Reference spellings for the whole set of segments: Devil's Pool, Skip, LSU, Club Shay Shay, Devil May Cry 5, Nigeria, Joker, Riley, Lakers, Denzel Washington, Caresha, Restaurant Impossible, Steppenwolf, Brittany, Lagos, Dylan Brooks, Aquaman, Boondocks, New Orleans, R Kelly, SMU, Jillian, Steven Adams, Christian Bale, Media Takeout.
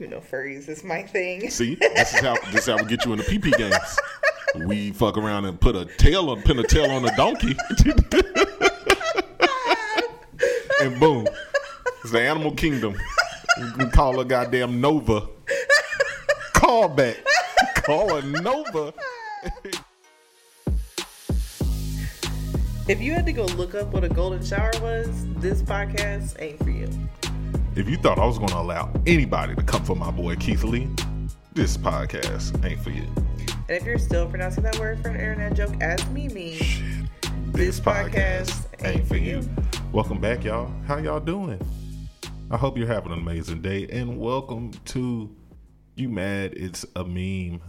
You know, furries is my thing. See, this is how we get you in the PP games. We fuck around and pin a tail on a donkey, and boom, it's the animal kingdom. We can call her goddamn Nova. Call back. Call her Nova. If you had to go look up what a golden shower was, this podcast ain't for you. If you thought I was going to allow anybody to come for my boy Keith Lee, this podcast ain't for you. And if you're still pronouncing that word for an internet joke as Mimi, shit, this podcast ain't for you. Welcome back, y'all. How y'all doing? I hope you're having an amazing day, and welcome to You Mad It's a Meme,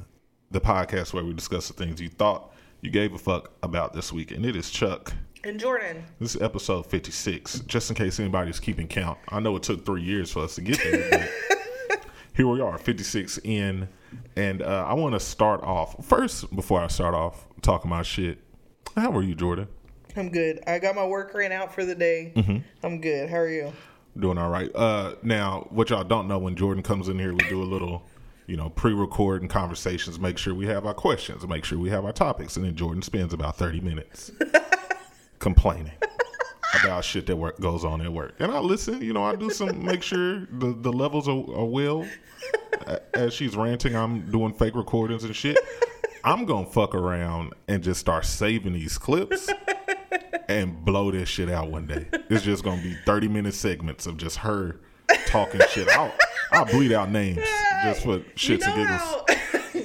the podcast where we discuss the things you thought you gave a fuck about this week. And it is Chuck and Jordan. This is episode 56, just in case anybody's keeping count. I know it took 3 years for us to get there, but here we are, 56 in. And I want to start off, first, before I start off talking my shit, how are you, Jordan? I'm good. I got my work ran out for the day. Mm-hmm. I'm good. How are you? Doing all right. Now, what y'all don't know, when Jordan comes in here, we do a little, pre-recording conversations, make sure we have our questions, make sure we have our topics. And then Jordan spends about 30 minutes complaining about shit that goes on at work. And I listen, I do some, make sure the levels are well. As she's ranting, I'm doing fake recordings and shit. I'm going to fuck around and just start saving these clips. And blow this shit out one day. It's just going to be 30-minute segments of just her talking shit. I'll bleed out names just for shits and giggles.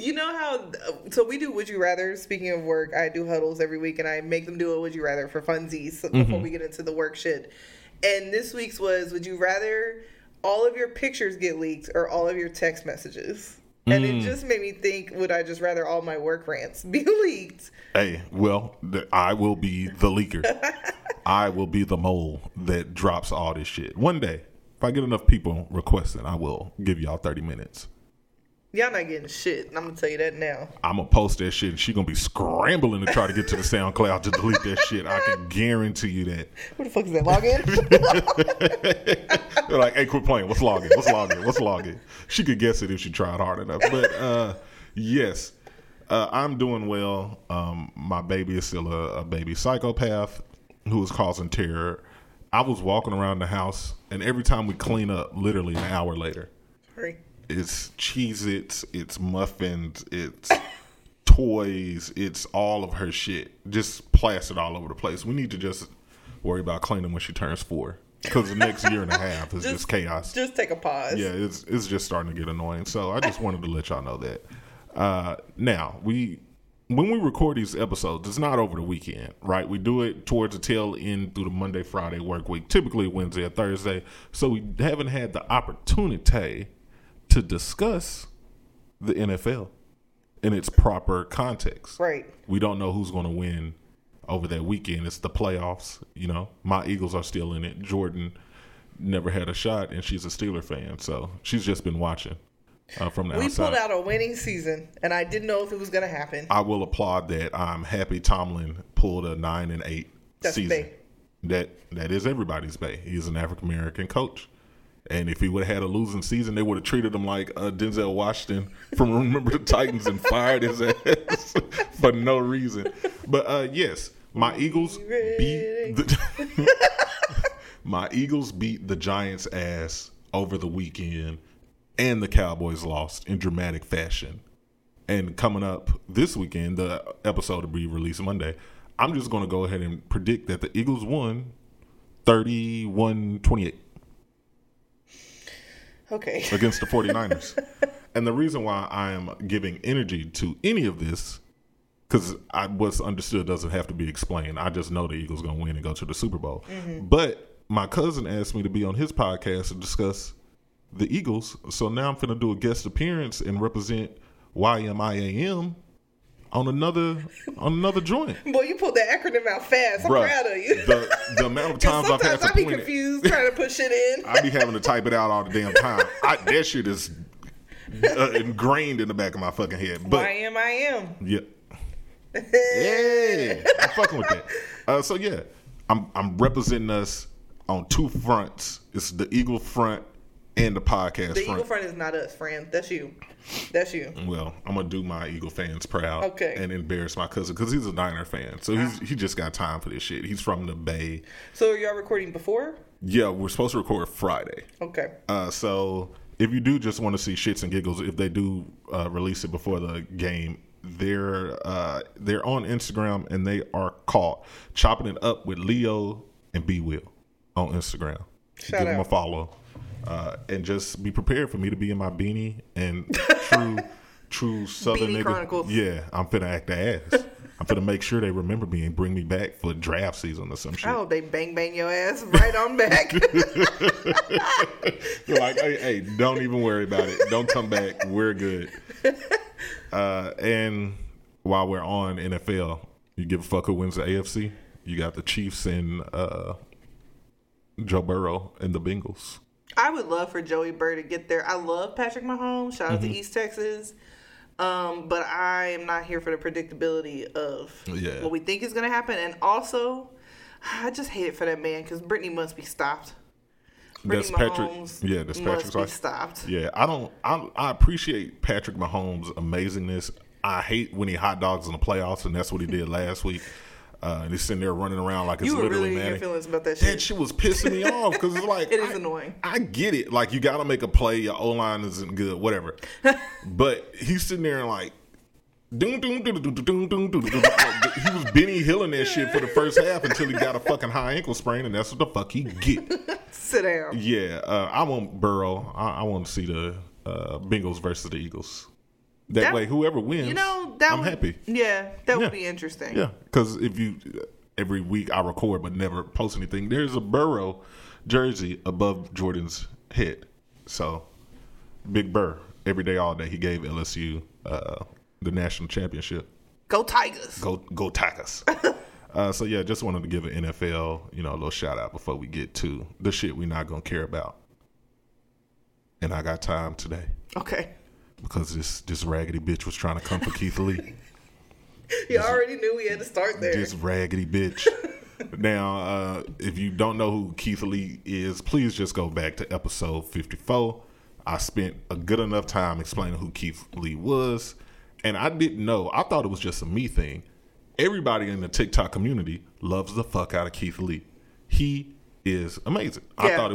So we do Would You Rather. Speaking of work, I do huddles every week, and I make them do a Would You Rather for funsies before we get into the work shit. And this week's was, would you rather all of your pictures get leaked or all of your text messages? And it just made me think, would I just rather all my work rants be leaked? Hey, well, I will be the leaker. I will be the mole that drops all this shit. One day, if I get enough people requesting, I will give y'all 30 minutes. Y'all not getting shit. I'm going to tell you that now. I'm going to post that shit, and she's going to be scrambling to try to get to the SoundCloud to delete that shit. I can guarantee you that. What the fuck is that? Login? They're like, hey, quit playing. What's login? She could guess it if she tried hard enough. But yes, I'm doing well. My baby is still a baby psychopath who is causing terror. I was walking around the house, and every time we clean up, literally an hour later. Sorry. It's Cheez-Its, it's muffins, it's toys, it's all of her shit. Just plastered all over the place. We need to just worry about cleaning when she turns 4. Because the next year and a half is just chaos. Just take a pause. Yeah, it's just starting to get annoying. So I just wanted to let y'all know that. Now, when we record these episodes, it's not over the weekend, right? We do it towards the tail end through the Monday, Friday work week. Typically Wednesday or Thursday. So we haven't had the opportunity to discuss the NFL in its proper context. Right. We don't know who's going to win over that weekend. It's the playoffs. My Eagles are still in it. Jordan never had a shot, and she's a Steeler fan, so she's just been watching from the outside. We pulled out a winning season, and I didn't know if it was going to happen. I will applaud that. I'm happy Tomlin pulled a 9-8 season. That's bae. That is everybody's bae. He's an African American coach. And if he would have had a losing season, they would have treated him like Denzel Washington from Remember the Titans and fired his ass for no reason. But yes, my Eagles beat the Giants' ass over the weekend, and the Cowboys lost in dramatic fashion. And coming up this weekend, the episode will be released Monday. I'm just going to go ahead and predict that the Eagles won 31-28. Okay. Against the 49ers. And the reason why I am giving energy to any of this, because what's understood doesn't have to be explained. I just know the Eagles going to win and go to the Super Bowl. Mm-hmm. But my cousin asked me to be on his podcast to discuss the Eagles. So now I'm going to do a guest appearance and represent YMIAM on another joint. Boy, you pulled that acronym out fast. I'm proud of you. The amount of times I've had to be confused trying to put shit in. I be having to type it out all the damn time. That shit is ingrained in the back of my fucking head. But I am. Yeah. Yeah. I'm fucking with that. So yeah, I'm representing us on two fronts. It's the Eagle front and the podcast. The Eagle friend is not us, friend. That's you. That's you. Well, I'm gonna do my Eagle fans proud, okay, and embarrass my cousin because he's a Niner fan. So he just got time for this shit. He's from the Bay. So are y'all recording before? Yeah, we're supposed to record Friday. Okay. So if you do just want to see shits and giggles, if they do release it before the game, they're on Instagram and they are caught chopping it up with Leo and B Will on Instagram. Shout out. Give them a follow. And just be prepared for me to be in my beanie and true Southern beanie nigga. Chronicles. Yeah, I'm finna act the ass. I'm finna make sure they remember me and bring me back for draft season or some shit. Oh, they bang your ass right on back. You're like, hey, don't even worry about it. Don't come back. We're good. And while we're on NFL, you give a fuck who wins the AFC? You got the Chiefs and Joe Burrow and the Bengals. I would love for Joey Burr to get there. I love Patrick Mahomes. Shout out to East Texas. But I am not here for the predictability of what we think is going to happen. And also, I just hate it for that man because Brittany must be stopped. Brittany Mahomes must be stopped. Yeah, I appreciate Patrick Mahomes' amazingness. I hate when he hot dogs in the playoffs, and that's what he did last week. And he's sitting there running around like it's literally mad. You were really in your feelings about that shit. That shit was pissing me off because it's like it is annoying. I get it. Like, you got to make a play. Your O-line isn't good. Whatever. But he's sitting there and like, doom, doom, doom, doom, doom, doom, doom. Like, he was Benny Hilling that shit for the first half until he got a fucking high ankle sprain, and that's what the fuck he get. Sit down. Yeah. I want Burrow. I want to see the Bengals versus the Eagles. That way, whoever wins, I'm happy. Yeah, that would be interesting. Yeah, because every week I record but never post anything, there's a Burrow jersey above Jordan's head. So, Big Burr, every day, all day, he gave LSU the national championship. Go Tigers. Go Tigers. So, yeah, just wanted to give an NFL, a little shout-out before we get to the shit we're not going to care about. And I got time today. Okay. Because this raggedy bitch was trying to come for Keith Lee. You already knew we had to start there. This raggedy bitch. Now, if you don't know who Keith Lee is, please just go back to episode 54. I spent a good enough time explaining who Keith Lee was. And I didn't know. I thought it was just a me thing. Everybody in the TikTok community loves the fuck out of Keith Lee. He is amazing. Yeah. I thought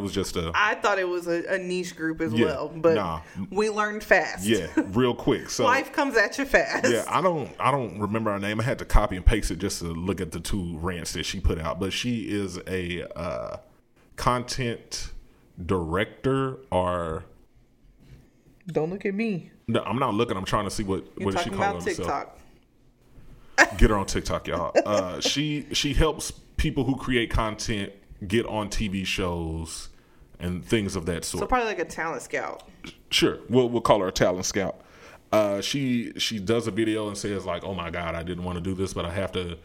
it was a niche group as well, but we learned fast. Yeah, real quick. So life comes at you fast. Yeah, I don't remember her name. I had to copy and paste it just to look at the two rants that she put out. But she is a content director or... Don't look at me. No, I'm not looking. I'm trying to see what is she calling herself. TikTok. Get her on TikTok, y'all. She helps people who create content get on TV shows and things of that sort. So probably like a talent scout. Sure. We'll call her a talent scout. She does a video and says like, oh my God, I didn't want to do this, but I have to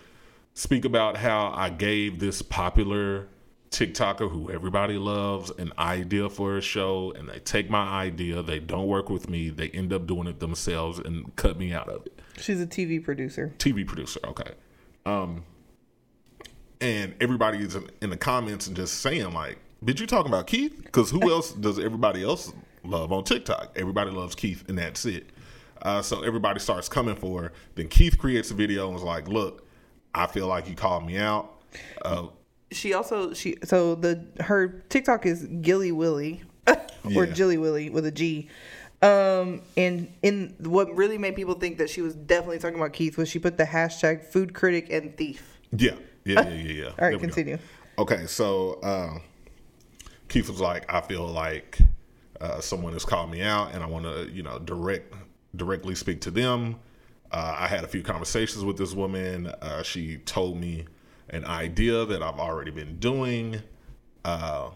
speak about how I gave this popular TikToker who everybody loves an idea for a show, and they take my idea. They don't work with me. They end up doing it themselves and cut me out of it. She's a TV producer. Okay. And everybody is in the comments and just saying, like, bitch, you talking about Keith? Because who else does everybody else love on TikTok? Everybody loves Keith, and that's it. So everybody starts coming for her. Then Keith creates a video and was like, look, I feel like you called me out. Her TikTok is Gilly Willy or Jilly Willy with a G. And in what really made people think that she was definitely talking about Keith was she put the hashtag food critic and thief. Yeah. All right, continue. Go. Okay, so Keith was like, I feel like someone has called me out, and I want to, directly speak to them. I had a few conversations with this woman. She told me an idea that I've already been doing. Not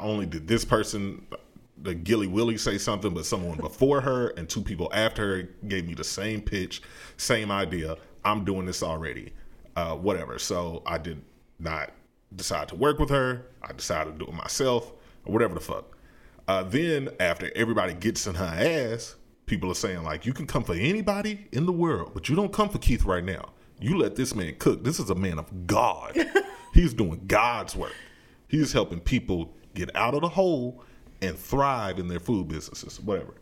only did this person, the Gilly Willy, say something, but someone before her and two people after her gave me the same pitch, same idea. I'm doing this already. Whatever. So I did not decide to work with her. I decided to do it myself or whatever the fuck. Then after everybody gets in her ass, people are saying like, you can come for anybody in the world, but you don't come for Keith right now. You let this man cook. This is a man of God. He's doing God's work. He's helping people get out of the hole and thrive in their food businesses, whatever.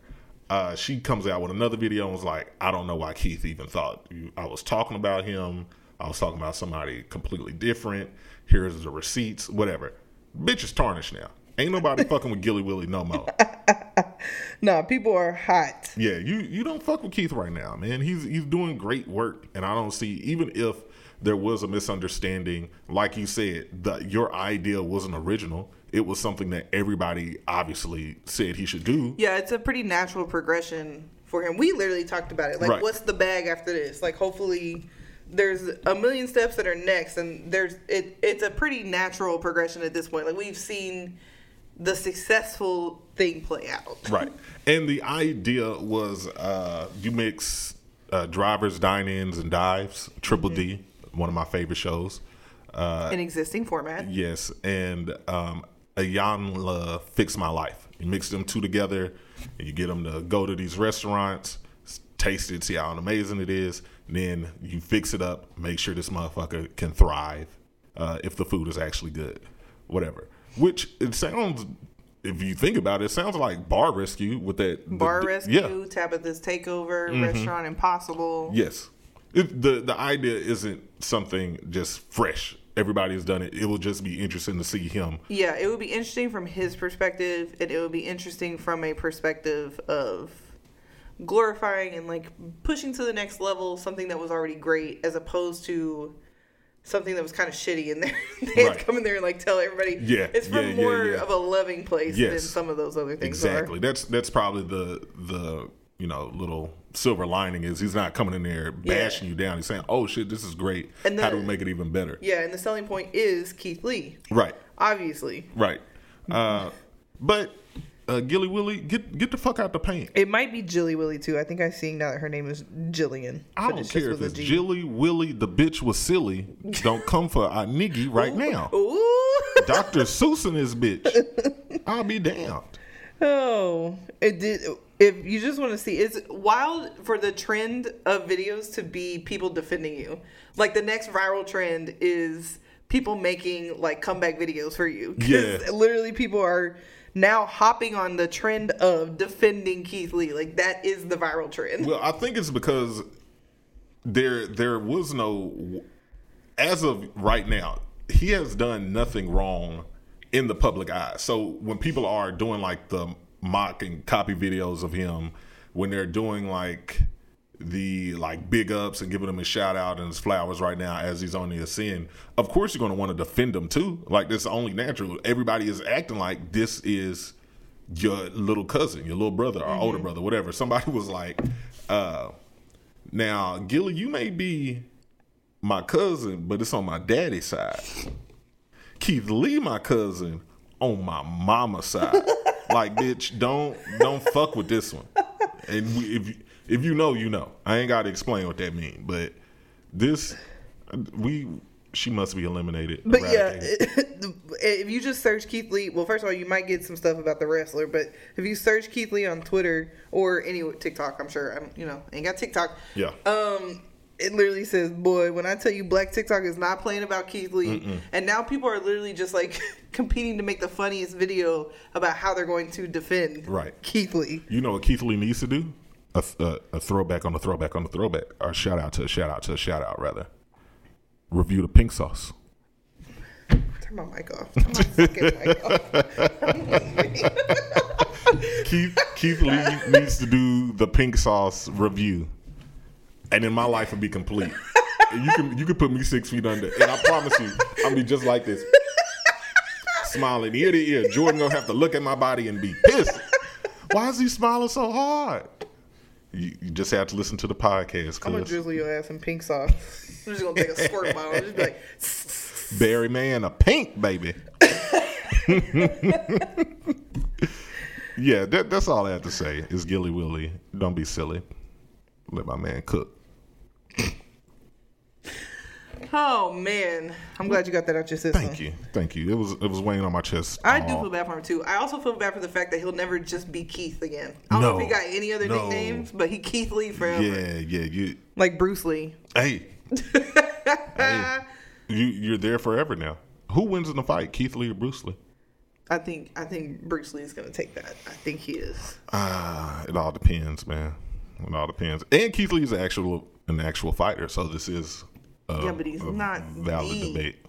She comes out with another video and was like, I don't know why Keith even thought I was talking about him. I was talking about somebody completely different. Here's the receipts, whatever. Bitch is tarnished now. Ain't nobody fucking with Gilly Willy no more. No, people are hot. Yeah, you don't fuck with Keith right now, man. He's doing great work, and I don't see, even if there was a misunderstanding, like you said, your idea wasn't original. It was something that everybody obviously said he should do. Yeah, it's a pretty natural progression for him. We literally talked about it. Like, right. What's the bag after this? Like, hopefully there's a million steps that are next, and it's a pretty natural progression at this point. Like, we've seen the successful thing play out. Right. And the idea was you mix drivers, dine-ins, and dives, Triple D, one of my favorite shows. An existing format. Yes. And Ayanla Fix My Life. You mix them two together, and you get them to go to these restaurants, taste it, see how amazing it is, and then you fix it up, make sure this motherfucker can thrive if the food is actually good, whatever. Which it sounds, if you think about it, it sounds like Bar Rescue with that. Bar Rescue, yeah. Tabitha's Takeover, Restaurant Impossible. Yes. The idea isn't something just fresh. Everybody's done it. It will just be interesting to see him. Yeah, it would be interesting from his perspective, and it would be interesting from a perspective of glorifying and, like, pushing to the next level something that was already great, as opposed to something that was kind of shitty, and they had to come in there and, like, tell everybody. Yeah, it's from more of a loving place than some of those other things. Exactly. Are. That's probably the little silver lining is he's not coming in there bashing you down. He's saying, "Oh shit, this is great. How do we make it even better?" Yeah, and the selling point is Keith Lee. Right. Obviously. Right. But Gilly Willy, get the fuck out the paint. It might be Jilly Willy too. I think I'm seeing now that her name is Jillian. I don't care if it's Jilly Willy. The bitch was silly. Don't come for our niggy right now. Ooh. Dr. Seuss in this bitch. I'll be damned. Oh, it did. If you just want to see, it's wild for the trend of videos to be people defending you. Like, the next viral trend is people making, like, comeback videos for you. Yeah. Literally, people are now hopping on the trend of defending Keith Lee. Like, that is the viral trend. Well, I think it's because there was no, as of right now, he has done nothing wrong in the public eye. So when people are doing, like, the mock and copy videos of him, when they're doing like big ups and giving him a shout out and his flowers right now as he's on the ascend, of course you're going to want to defend him too. Like, that's only natural. Everybody is acting like this is your little cousin, your little brother, or older brother, whatever. Somebody was like, now Gilly, you may be my cousin, but it's on my daddy's side. Keith Lee, my cousin, on my mama's side. Like, bitch, don't fuck with this one. And if you know, you know. I ain't got to explain what that means. But she must be eliminated. But if you just search Keith Lee, well, first of all, you might get some stuff about the wrestler. But if you search Keith Lee on Twitter or any TikTok, I'm sure I ain't got TikTok. Yeah. It literally says, boy, when I tell you Black TikTok is not playing about Keith Lee. Mm-mm. And now people are literally just, like, competing to make the funniest video about how they're going to defend Keith Lee. You know what Keith Lee needs to do? A throwback on a throwback on a throwback. Or shout out, rather. Review the pink sauce. Turn my mic off. Turn my fucking mic off. Keith Lee needs to do the pink sauce review. And then my life would be complete. You can put me 6 feet under, and I promise you, I'll be just like this, smiling ear to ear. Jordan gonna have to look at my body and be pissed. Why is he smiling so hard? You just have to listen to the podcast. I'm gonna drizzle your ass in pink sauce. I'm just gonna take a squirt bottle. Just be like, Barry Man, a pink baby. Yeah, that's all I have to say. Is Gilly Willy? Don't be silly. Let my man cook. Oh, man. I'm glad you got that out your system. Thank you. It was weighing on my chest. I do feel bad for him, too. I also feel bad for the fact that he'll never just be Keith again. I don't know if he got any other nicknames, but he Keith Lee forever. Yeah. Like Bruce Lee. Hey. You're there forever now. Who wins in the fight, Keith Lee or Bruce Lee? I think Bruce Lee's gonna take that. I think he is. It all depends, man. It all depends. And Keith Lee's an actual fighter, so this is but he's not valid debate.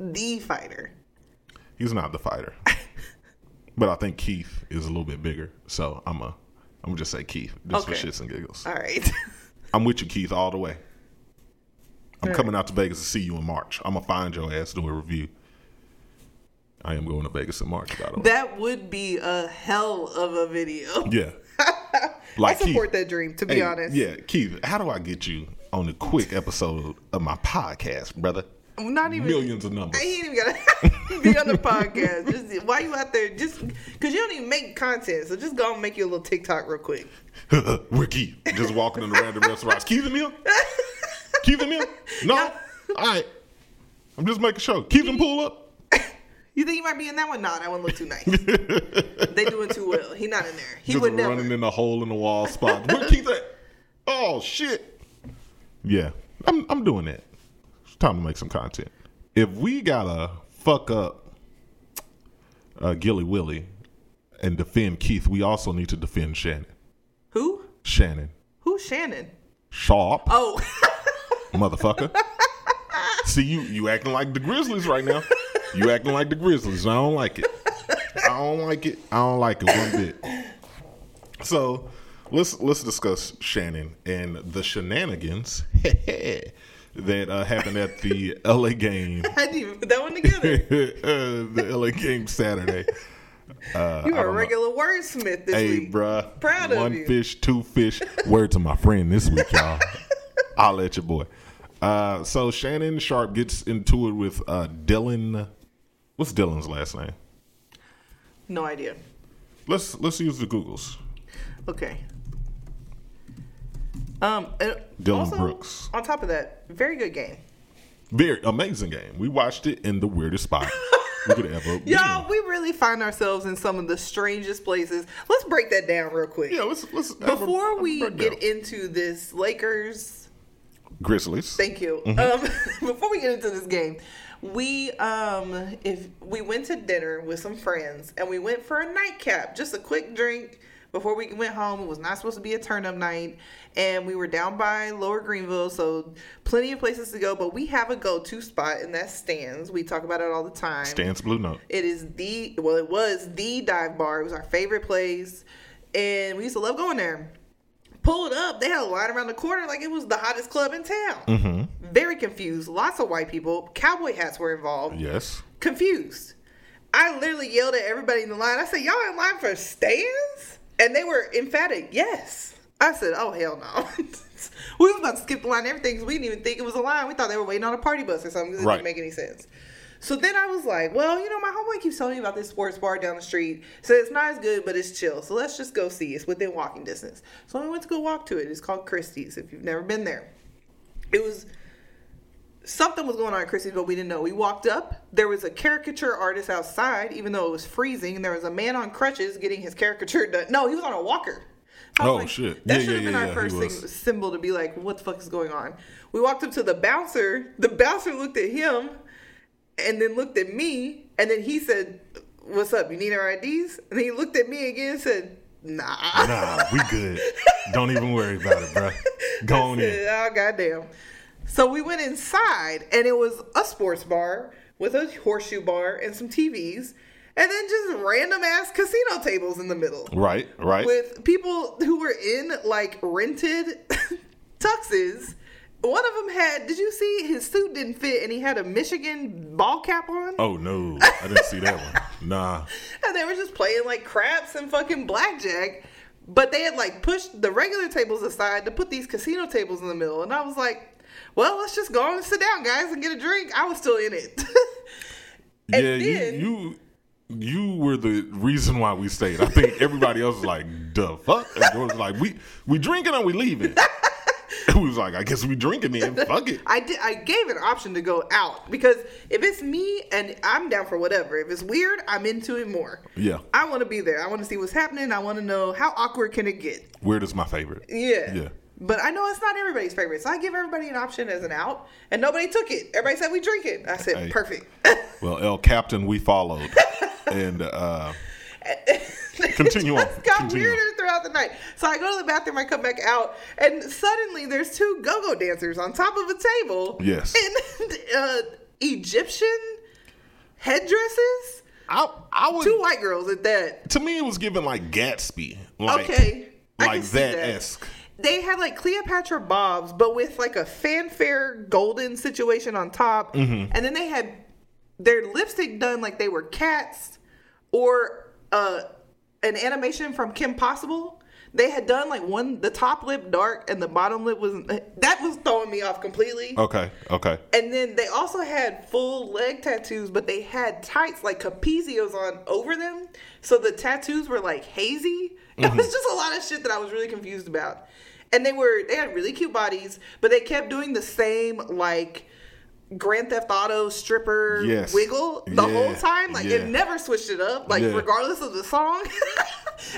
The fighter. He's not the fighter. But I think Keith is a little bit bigger, so I'm gonna just say Keith, just for shits and giggles. All right. I'm with you, Keith, all the way. I'm coming out to Vegas to see you in March. I'm gonna find your ass, do a review. I am going to Vegas in March, by the way. That would be a hell of a video. Yeah. Like I support Keith, that dream, to be honest. Yeah, Keith, how do I get you on a quick episode of my podcast, brother? Not even millions of numbers. I ain't even gotta be on the podcast. Just why you out there? Just because you don't even make content, so just go and make you a little TikTok real quick. We're Keith, just walking in the random restaurants. Keith and Mill? Keith and Mill? No. All right. I'm just making sure. Keith and pull up. You think he might be in that one? Nah, that one look too nice. They doing too well. He not in there. He just would never. Running in the hole in the wall spot. Where Keith at? Oh shit. Yeah, I'm doing that. Time to make some content. If we gotta fuck up Gilly Willy and defend Keith, we also need to defend Shannon. Who? Shannon. Who's Shannon? Sharp. Oh. Motherfucker. See, you acting like the Grizzlies right now. You acting like the Grizzlies. I don't like it. I don't like it one bit. So let's discuss Shannon and the shenanigans. That happened at the LA game. I didn't even put that one together. The LA game Saturday. You are a regular wordsmith this week. Hey, bruh. Proud of you. One fish, two fish. Word to my friend this week, y'all. I'll let your boy. So Shannon Sharp gets into it with Dylan. What's Dylan's last name? No idea. Let's use the Googles. Okay. Dylan Brooks. On top of that, very good game. Very amazing game. We watched it in the weirdest spot we could ever be. Y'all, we really find ourselves in some of the strangest places. Let's break that down real quick. Yeah, let's before we get into this Lakers Grizzlies. Thank you. Mm-hmm. Before we get into this game, we went to dinner with some friends and we went for a nightcap, just a quick drink. Before we went home, it was not supposed to be a turn-up night, and we were down by Lower Greenville, so plenty of places to go, but we have a go-to spot, and that's Stans. We talk about it all the time. Stans Blue Note. It was the dive bar. It was our favorite place, and we used to love going there. Pulled up. They had a line around the corner like it was the hottest club in town. Mm-hmm. Very confused. Lots of white people. Cowboy hats were involved. Yes. Confused. I literally yelled at everybody in the line. I said, y'all in line for Stans? And they were emphatic, yes. I said, oh, hell no. We was about to skip the line and everything because we didn't even think it was a line. We thought they were waiting on a party bus or something because it didn't make any sense. So then I was like, well, you know, my homeboy keeps telling me about this sports bar down the street. So it's not as good, but it's chill. So let's just go see. It's within walking distance. So I went to go walk to it. It's called Christy's, if you've never been there. It was... Something was going on at Christy's, but we didn't know. We walked up. There was a caricature artist outside, even though it was freezing. And there was a man on crutches getting his caricature done. No, he was on a walker. Shit. That should have been our first symbol to be like, what the fuck is going on? We walked up to the bouncer. The bouncer looked at him and then looked at me. And then he said, what's up? You need our IDs? And then he looked at me again and said, Nah, we good. Don't even worry about it, bro. Go on in. Oh, goddamn. So we went inside, and it was a sports bar with a horseshoe bar and some TVs, and then just random-ass casino tables in the middle. Right. With people who were in, like, rented tuxes. One of them had, did you see his suit didn't fit, and he had a Michigan ball cap on? Oh, no. I didn't see that one. Nah. And they were just playing, like, craps and fucking blackjack. But they had, like, pushed the regular tables aside to put these casino tables in the middle. And I was like... Well, let's just go and sit down, guys, and get a drink. I was still in it. Yeah, then, you were the reason why we stayed. I think everybody else was like, "The fuck?" And George was like, "We drinking or we leaving?" We was like, "I guess we drinking then. Fuck it." I gave an option to go out because if it's me and I'm down for whatever. If it's weird, I'm into it more. Yeah, I want to be there. I want to see what's happening. I want to know how awkward can it get. Weird is my favorite. Yeah. But I know it's not everybody's favorite, so I give everybody an option as an out, and nobody took it. Everybody said we drink it. I said, perfect. Well, El Captain, we followed. And continue on. It got weirder throughout the night. So I go to the bathroom, I come back out, and suddenly there's two go-go dancers on top of a table. Yes. And Egyptian headdresses. I would, two white girls at that. To me, it was given like Gatsby. Like, okay. Like that-esque. They had like Cleopatra bobs, but with like a fanfare golden situation on top. Mm-hmm. And then they had their lipstick done like they were cats or an animation from Kim Possible. They had done like the top lip dark and the bottom lip that was throwing me off completely. Okay. And then they also had full leg tattoos, but they had tights like capizios on over them. So the tattoos were like hazy. It mm-hmm. was just a lot of shit that I was really confused about. And they had really cute bodies, but they kept doing the same like Grand Theft Auto stripper wiggle the whole time. Like it never switched it up, like regardless of the song.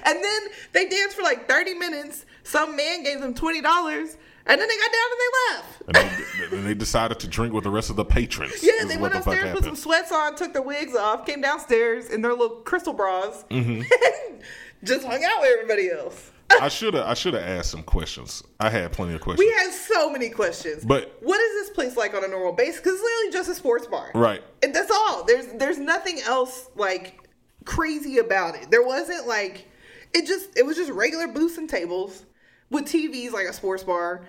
And then they danced for like 30 minutes. Some man gave them $20. And then they got down and they left. And they decided to drink with the rest of the patrons. Yeah, they went upstairs, put some sweats on, took their wigs off, came downstairs in their little crystal bras, mm-hmm. and just hung out with everybody else. I should have asked some questions. I had plenty of questions. We had so many questions. But what is this place like on a normal basis? Because it's literally just a sports bar, right? And that's all. There's nothing else like crazy about it. There wasn't like it was just regular booths and tables with TVs like a sports bar.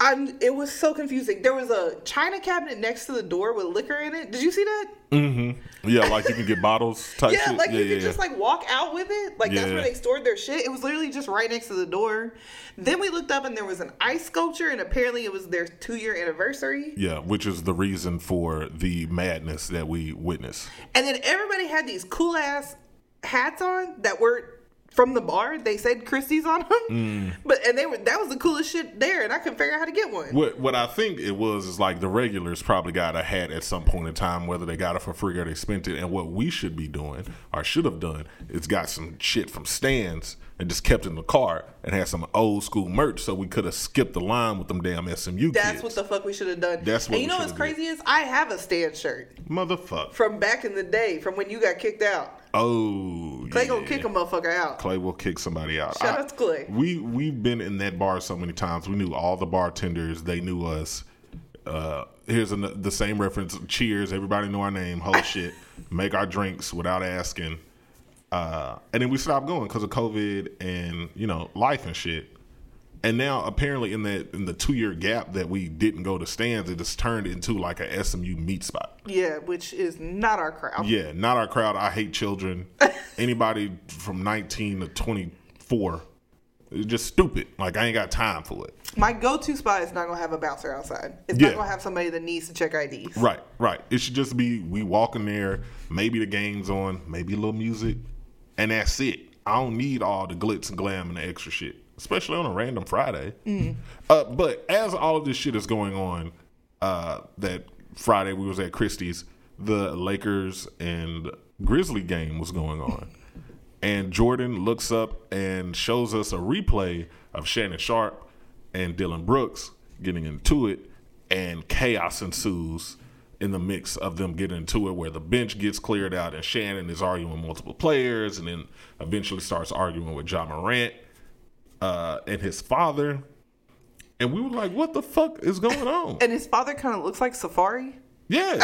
It was so confusing. There was a china cabinet next to the door with liquor in it. Did you see that? Mm-hmm. Yeah, like you can get bottles type shit. Yeah, like you can just like walk out with it. Like that's where they stored their shit. It was literally just right next to the door. Then we looked up and there was an ice sculpture and apparently it was their 2-year anniversary. Yeah, which is the reason for the madness that we witnessed. And then everybody had these cool ass hats on that were from the bar. They said Christy's on them, that was the coolest shit there, and I couldn't figure out how to get one. What I think it was is like the regulars probably got a hat at some point in time, whether they got it for free or they spent it. And what we should be doing or should have done is got some shit from Stans and just kept it in the car and had some old school merch, so we could have skipped the line with them damn SMU kids. That's what the fuck we should have done. That's what. And you know what's crazy is I have a Stans shirt, motherfucker, from back in the day, from when you got kicked out. Oh, Clay gonna kick a motherfucker out. Clay will kick somebody out. Shout out to Clay. We've been in that bar so many times. We knew all the bartenders. They knew us. Here's the same reference. Cheers. Everybody know our name. Whole shit. Make our drinks without asking. And then we stopped going because of COVID and life and shit. And now apparently in the 2-year gap that we didn't go to Stans, it just turned into like a SMU meat spot. Yeah, which is not our crowd. Yeah, not our crowd. I hate children. Anybody from 19 to 24, it's just stupid. Like I ain't got time for it. My go-to spot is not gonna have a bouncer outside. It's not gonna have somebody that needs to check IDs. Right. It should just be we walk in there. Maybe the game's on. Maybe a little music, and that's it. I don't need all the glitz and glam and the extra shit. Especially on a random Friday. Mm. But as all of this shit is going on, that Friday we was at Christy's, the Lakers and Grizzly game was going on. And Jordan looks up and shows us a replay of Shannon Sharp and Dylan Brooks getting into it. And chaos ensues in the mix of them getting into it, where the bench gets cleared out and Shannon is arguing with multiple players and then eventually starts arguing with Ja Morant. And his father, and we were like, what the fuck is going on? And his father kind of looks like Safari. Yeah.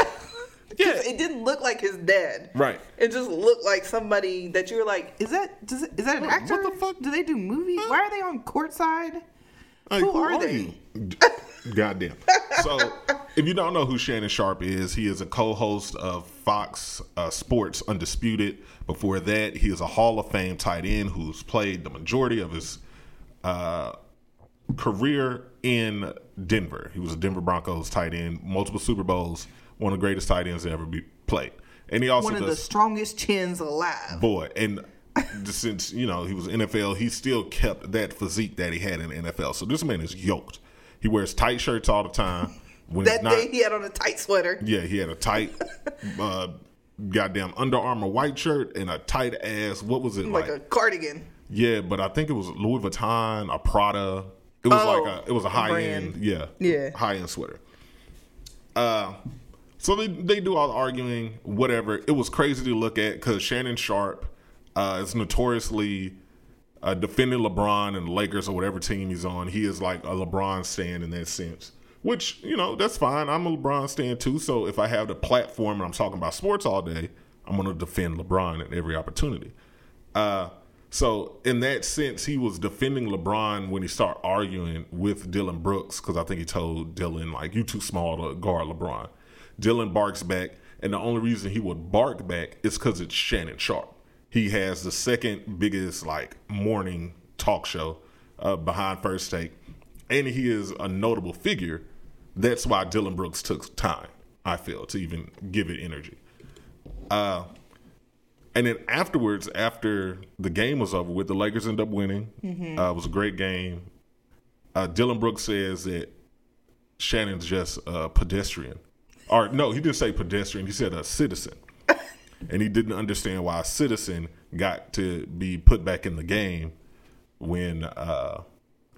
Yeah. It didn't look like his dad. Right. It just looked like somebody that you were like, is that an actor? What the fuck? Do they do movies? Why are they on courtside? Like, who are they? Goddamn. So if you don't know who Shannon Sharp is, he is a co-host of Fox Sports Undisputed. Before that, he is a Hall of Fame tight end who's played the majority of his career in Denver. He was a Denver Broncos tight end, multiple Super Bowls, one of the greatest tight ends to ever be played. And he also one of the strongest chins alive. Boy, and since he was NFL, he still kept that physique that he had in the NFL. So this man is yoked. He wears tight shirts all the time. When that day he had on a tight sweater. Yeah, he had a tight goddamn Under Armour white shirt and a tight ass, what was it like? A cardigan. Yeah, but I think it was Louis Vuitton, a Prada. It was it was a high-end sweater. So they do all the arguing, whatever. It was crazy to look at because Shannon Sharp is notoriously defending LeBron and the Lakers or whatever team he's on. He is like a LeBron stan in that sense, which, you know, that's fine. I'm a LeBron stan too. So if I have the platform and I'm talking about sports all day, I'm going to defend LeBron at every opportunity. So in that sense, he was defending LeBron when he started arguing with Dylan Brooks because I think he told Dylan, like, you too small to guard LeBron. Dylan barks back, and the only reason he would bark back is because it's Shannon Sharp. He has the second biggest, like, morning talk show behind First Take, and he is a notable figure. That's why Dylan Brooks took time, I feel, to even give it energy. And then afterwards, after the game was over with, the Lakers ended up winning. Mm-hmm. It was a great game. Dylan Brooks says that Shannon's just a pedestrian. Or no, he didn't say pedestrian. He said a citizen. And he didn't understand why a citizen got to be put back in the game when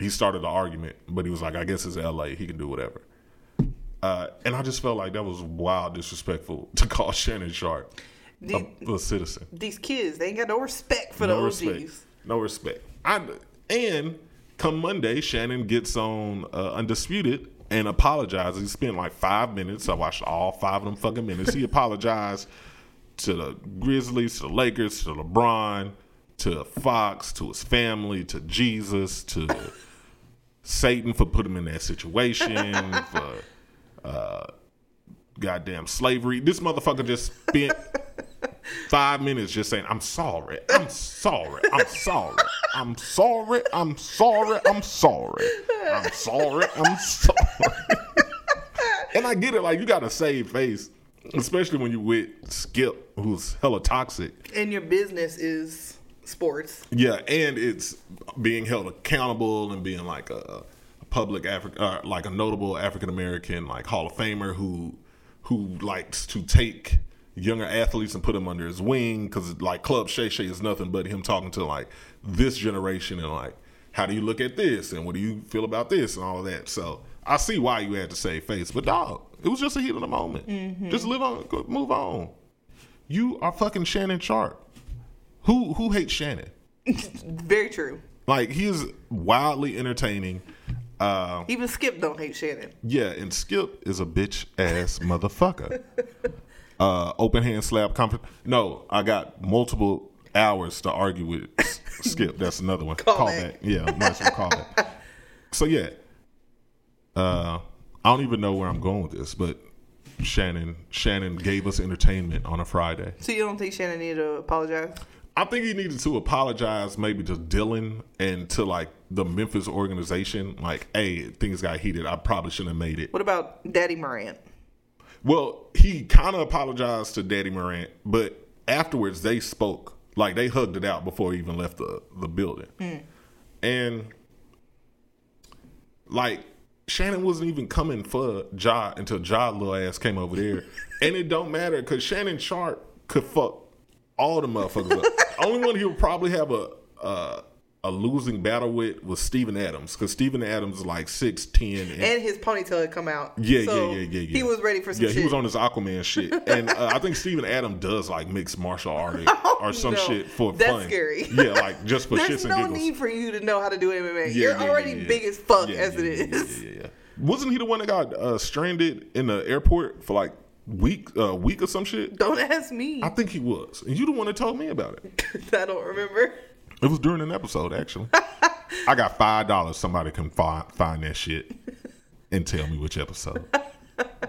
he started the argument. But he was like, I guess it's L.A. He can do whatever. And I just felt like that was wild disrespectful to call Shannon Sharp a citizen. These kids, they ain't got no respect for the OGs. No respect. And come Monday, Shannon gets on Undisputed and apologizes. He spent like 5 minutes. I watched all 5 of them fucking minutes. He apologized to the Grizzlies, to the Lakers, to LeBron, to Fox, to his family, to Jesus, to Satan for putting him in that situation, for goddamn slavery. This motherfucker just spent 5 minutes just saying, I'm sorry, I'm sorry, I'm sorry, I'm sorry, I'm sorry, I'm sorry, I'm sorry, I'm sorry. And I get it, like, you got to save face, especially when you with Skip, who's hella toxic. And your business is sports. Yeah, and it's being held accountable and being like a public like a notable African American, like, Hall of Famer who likes to take younger athletes and put them under his wing, because, like, Club Shay Shay is nothing but him talking to, like, this generation and, like, how do you look at this and what do you feel about this and all of that. So I see why you had to save face, but dog, it was just a heat of the moment. Mm-hmm. Just live on, move on. You are fucking Shannon Sharp. Who hates Shannon? Very true. Like, he is wildly entertaining. Even Skip don't hate Shannon. Yeah, and Skip is a bitch ass motherfucker. Open hand slap. No, I got multiple hours to argue with Skip. That's another one. Call back. Yeah, nice one. Call back. So yeah. I don't even know where I'm going with this, but Shannon gave us entertainment on a Friday. So you don't think Shannon needed to apologize? I think he needed to apologize maybe to Dylan and to, like, the Memphis organization. Like, hey, things got heated. I probably shouldn't have made it. What about Daddy Morant? Well, he kind of apologized to Daddy Morant, but afterwards they spoke. Like, they hugged it out before he even left the building. Mm. And, like, Shannon wasn't even coming for Ja until Ja little ass came over there. And it don't matter, because Shannon Sharp could fuck all the motherfuckers up. Only one he would probably have a losing battle with was Steven Adams, because Steven Adams is like 6'10". And his ponytail had come out. Yeah, so yeah. He was ready for some shit. Yeah, he was on his Aquaman shit. And I think Steven Adams does, like, mixed martial art or some shit for fun. That's scary. Yeah, like, just for shits and giggles. There's no need for you to know how to do MMA. You're already big as fuck as it is. Yeah. Wasn't he the one that got stranded in the airport for, like, week or some shit? Don't ask me. I think he was. And you the one that told me about it. I don't remember. It was during an episode, actually. I got $5. Somebody can find that shit and tell me which episode.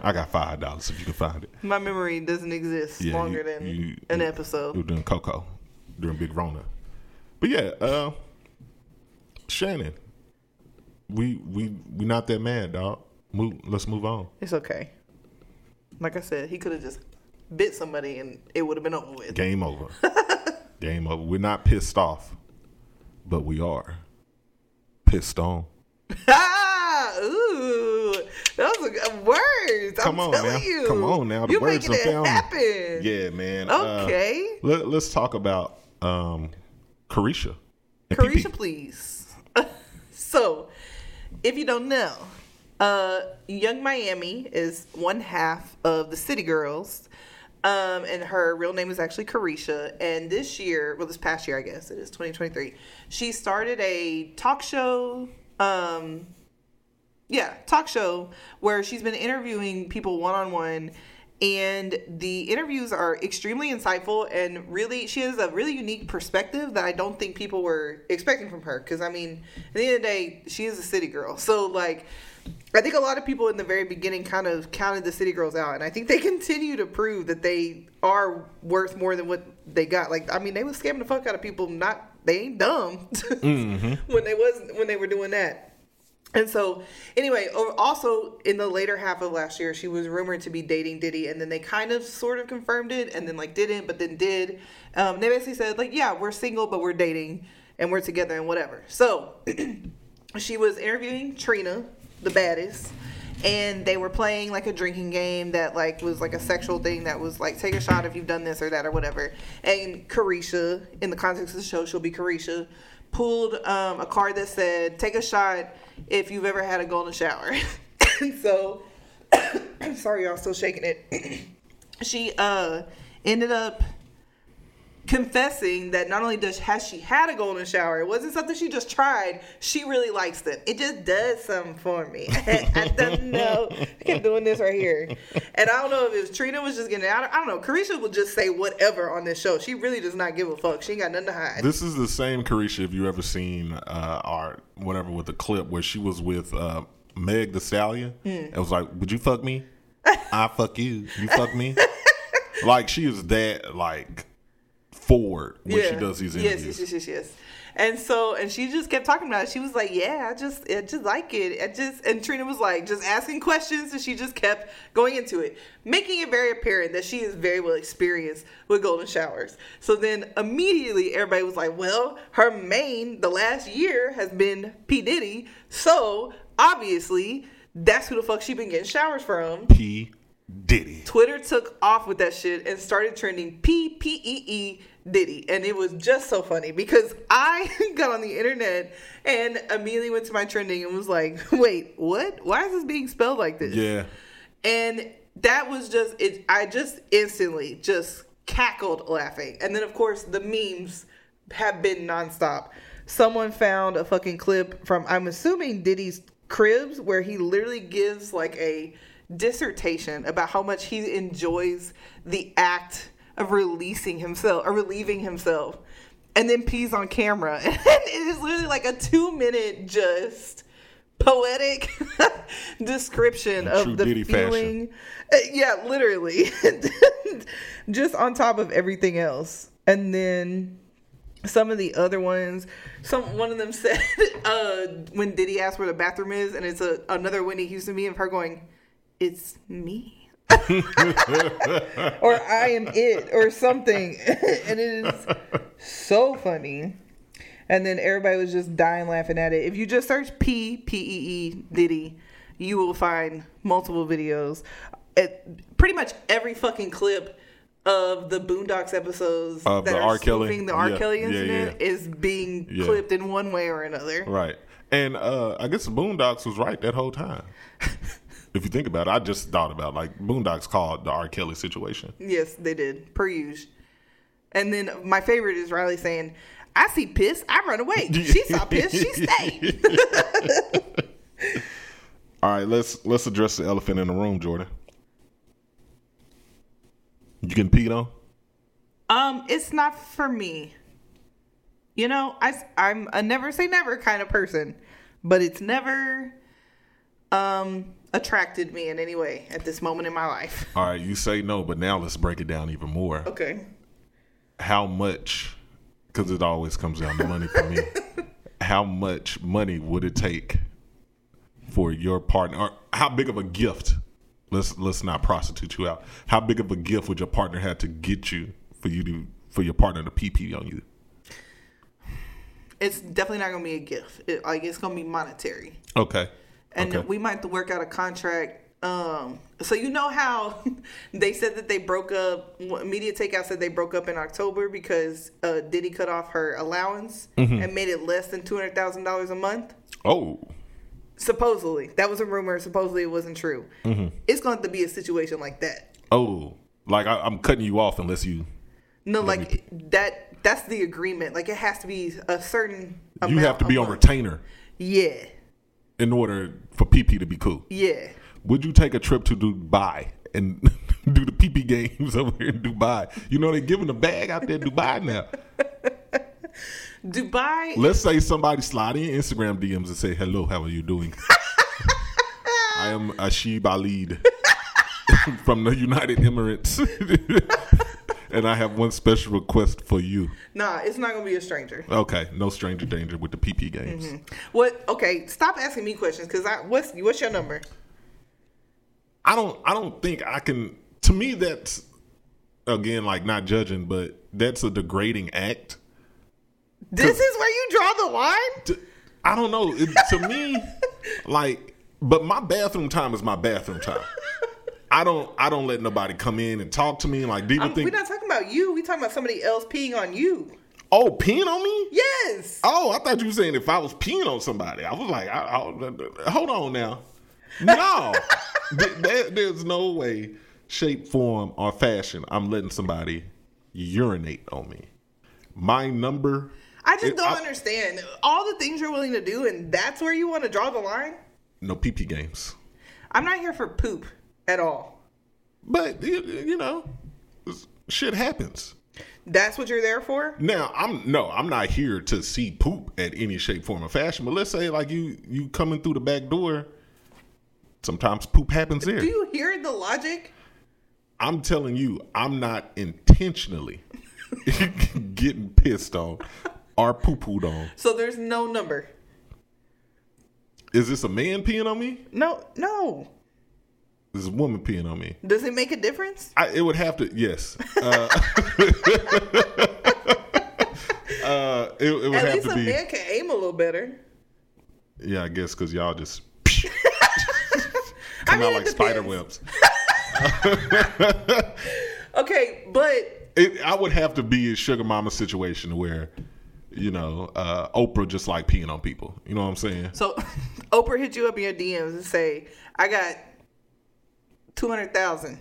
I got $5 if you can find it. My memory doesn't exist longer than an episode. You were doing Coco during Big Rona. But yeah, Shannon, we not that mad, dog. Let's move on. It's okay. Like I said, he could have just bit somebody and it would have been over with. Game over. Game over. We're not pissed off, but we are pissed on. Ooh, that was a good word. Come on now. You're words making it happen. Yeah, man. Okay. Let's talk about Caresha. Caresha, please. So, if you don't know, Young Miami is one half of the City Girls, and her real name is actually Caresha. And this year, well, this past year, I guess it is 2023, she started a talk show. Talk show where she's been interviewing people one-on-one, and the interviews are extremely insightful, and really she has a really unique perspective that I don't think people were expecting from her, because I mean, at the end of the day, she is a City Girl. So like, I think a lot of people in the very beginning kind of counted the City Girls out, and I think they continue to prove that they are worth more than what they got. Like, I mean, they was scamming the fuck out of people. Not, they ain't dumb. Mm-hmm. when they were doing that. And so, anyway, also in the later half of last year, she was rumored to be dating Diddy, and then they kind of sort of confirmed it, and then like didn't, but then did. They basically said like, yeah, we're single, but we're dating, and we're together, and whatever. So she was interviewing Trina, the baddest, and they were playing like a drinking game that like was like a sexual thing that was like, take a shot if you've done this or that or whatever. And Caresha, in the context of the show, she'll be Caresha, pulled a card that said, take a shot if you've ever had a golden shower. And so, I'm sorry, y'all, still shaking it. She ended up confessing that not only has she had a golden shower, it wasn't something she just tried, she really likes them. It just does something for me. I don't know. I kept doing this right here. And I don't know if it was Trina was just getting out. I don't know. Caresha will just say whatever on this show. She really does not give a fuck. She ain't got nothing to hide. This is the same Caresha, if you ever seen our whatever with the clip where she was with Meg the Stallion. It was like, would you fuck me? I fuck you. You fuck me? Like, she is that, like, forward when she does these interviews. Yes. And so, and she just kept talking about it. She was like, yeah, I just like it. And Trina was like, just asking questions, and she just kept going into it, making it very apparent that she is very well experienced with golden showers. So then immediately everybody was like, well, her main, the last year has been P Diddy. So obviously that's who the fuck she been getting showers from. P Diddy. Twitter took off with that shit and started trending PPEE Diddy. And it was just so funny because I got on the internet and immediately went to my trending and was like, wait, what? Why is this being spelled like this? Yeah. And that was just it. I just instantly just cackled laughing. And then, of course, the memes have been nonstop. Someone found a fucking clip from, I'm assuming, Diddy's Cribs, where he literally gives like a dissertation about how much he enjoys the act of releasing himself or relieving himself, and then pees on camera. And it is literally like a 2-minute just poetic description of the Diddy feeling. Yeah, literally. Just on top of everything else. And then some of the other ones, one of them said when Diddy asked where the bathroom is, and it's another Whitney Houston meme of her going, it's me. Or I am it, or something. And it is so funny. And then everybody was just dying laughing at it. If you just search PPEE Diddy, you will find multiple videos. Pretty much every fucking clip of the Boondocks episodes of that are spoofing the R Kelly incident is being clipped in one way or another. Right. And I guess the Boondocks was right that whole time. If you think about it, I just thought about it. Like, Boondocks called the R Kelly situation. Yes, they did. Per usual. And then my favorite is Riley saying, I see piss, I run away. She saw piss, she stayed. All right, let's address the elephant in the room, Jordan. You getting peed on? It's not for me. You know, I'm a never say never kind of person, but it's never attracted me in any way at this moment in my life. All right, you say no, but now let's break it down even more. Okay. How much, because it always comes down to money for me, how much money would it take for your partner, or how big of a gift, let's not prostitute you out, how big of a gift would your partner have to get you for your partner to pee-pee on you? It's definitely not going to be a gift. It's going to be monetary. Okay. And we might have to work out a contract. So you know how they said that they broke up, Media Takeout said they broke up in October because Diddy cut off her allowance and made it less than $200,000 a month? Oh. supposedly. That was a rumor. Supposedly it wasn't true. Mm-hmm. It's going to have to be a situation like that. Oh, like I'm cutting you off unless you. No, like me. That's the agreement. Like it has to be a certain amount. You have to be on retainer. Yeah. In order for PP to be cool. Yeah. Would you take a trip to Dubai and do the PP games over here in Dubai? You know, they're giving a bag out there in Dubai now. Dubai. Let's say somebody slide in Instagram DMs and say, hello, how are you doing? I am Ashib Alid from the United Emirates. And I have one special request for you. Nah, it's not going to be a stranger. Okay, no stranger danger with the PP games. Mm-hmm. What? Okay, stop asking me questions because what's your number? I don't think I can. To me, that's, again, like not judging, but that's a degrading act. This is where you draw the line? I don't know. To me, like, but my bathroom time is my bathroom time. I don't let nobody come in and talk to me. Like, people think we're not talking about you. We're talking about somebody else peeing on you. Oh, peeing on me? Yes. Oh, I thought you were saying if I was peeing on somebody. I was like, I hold on now. No. There's no way, shape, form, or fashion I'm letting somebody urinate on me. My number. I just don't understand all the things you're willing to do, and that's where you want to draw the line? No PP games. I'm not here for poop at all. But, you know, shit happens. That's what you're there for? Now, I'm not here to see poop at any shape, form, or fashion. But let's say, like, you coming through the back door, sometimes poop happens there. Do you hear the logic? I'm telling you, I'm not intentionally getting pissed on. Are poo-pooed on. So there's no number. Is this a man peeing on me? No. This is a woman peeing on me. Does it make a difference? It would have to, yes. It would have to be. At least a man can aim a little better. Yeah, I guess because y'all just come out like spider webs. Okay, but. I would have to be a sugar mama situation where, you know, Oprah just like peeing on people. You know what I'm saying? So Oprah hit you up in your DMs and say, I got 200,000.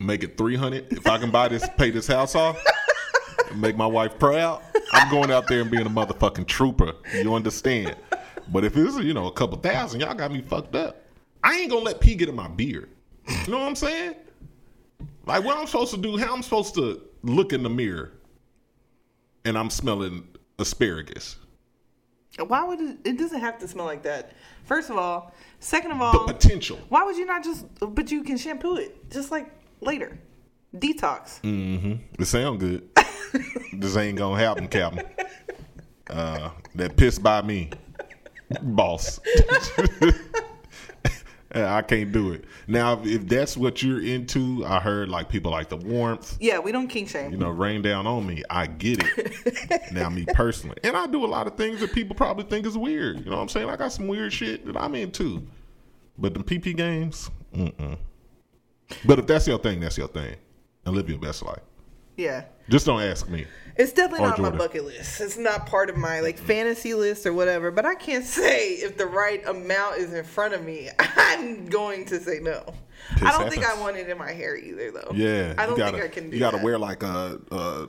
Make it 300. If I can buy this, pay this house off, make my wife proud, I'm going out there and being a motherfucking trooper. You understand? But if it's, you know, a couple thousand, y'all got me fucked up. I ain't gonna let pee get in my beard. You know what I'm saying? Like, what I'm supposed to do, how I'm supposed to look in the mirror and I'm smelling asparagus. Why would it doesn't have to smell like that? First of all. Second of all. The potential. Why would you not just, but you can shampoo it just like later. Detox. Mm-hmm. It sound good. This ain't going to happen, Captain. That pissed by me. Boss. I can't do it. Now, if that's what you're into, I heard like people like the warmth. Yeah, we don't kink shame. You know, rain down on me. I get it. Now, me personally. And I do a lot of things that people probably think is weird. You know what I'm saying? I got some weird shit that I'm into. But the PP games, mm-mm. But if that's your thing, that's your thing. And live your best life. Yeah. Just don't ask me. It's definitely not Jordan. My bucket list. It's not part of my like fantasy list or whatever. But I can't say if the right amount is in front of me, I'm going to say no. Piss I don't happens. Think I want it in my hair either, though. Yeah, I don't think I can do. You gotta that. Wear like a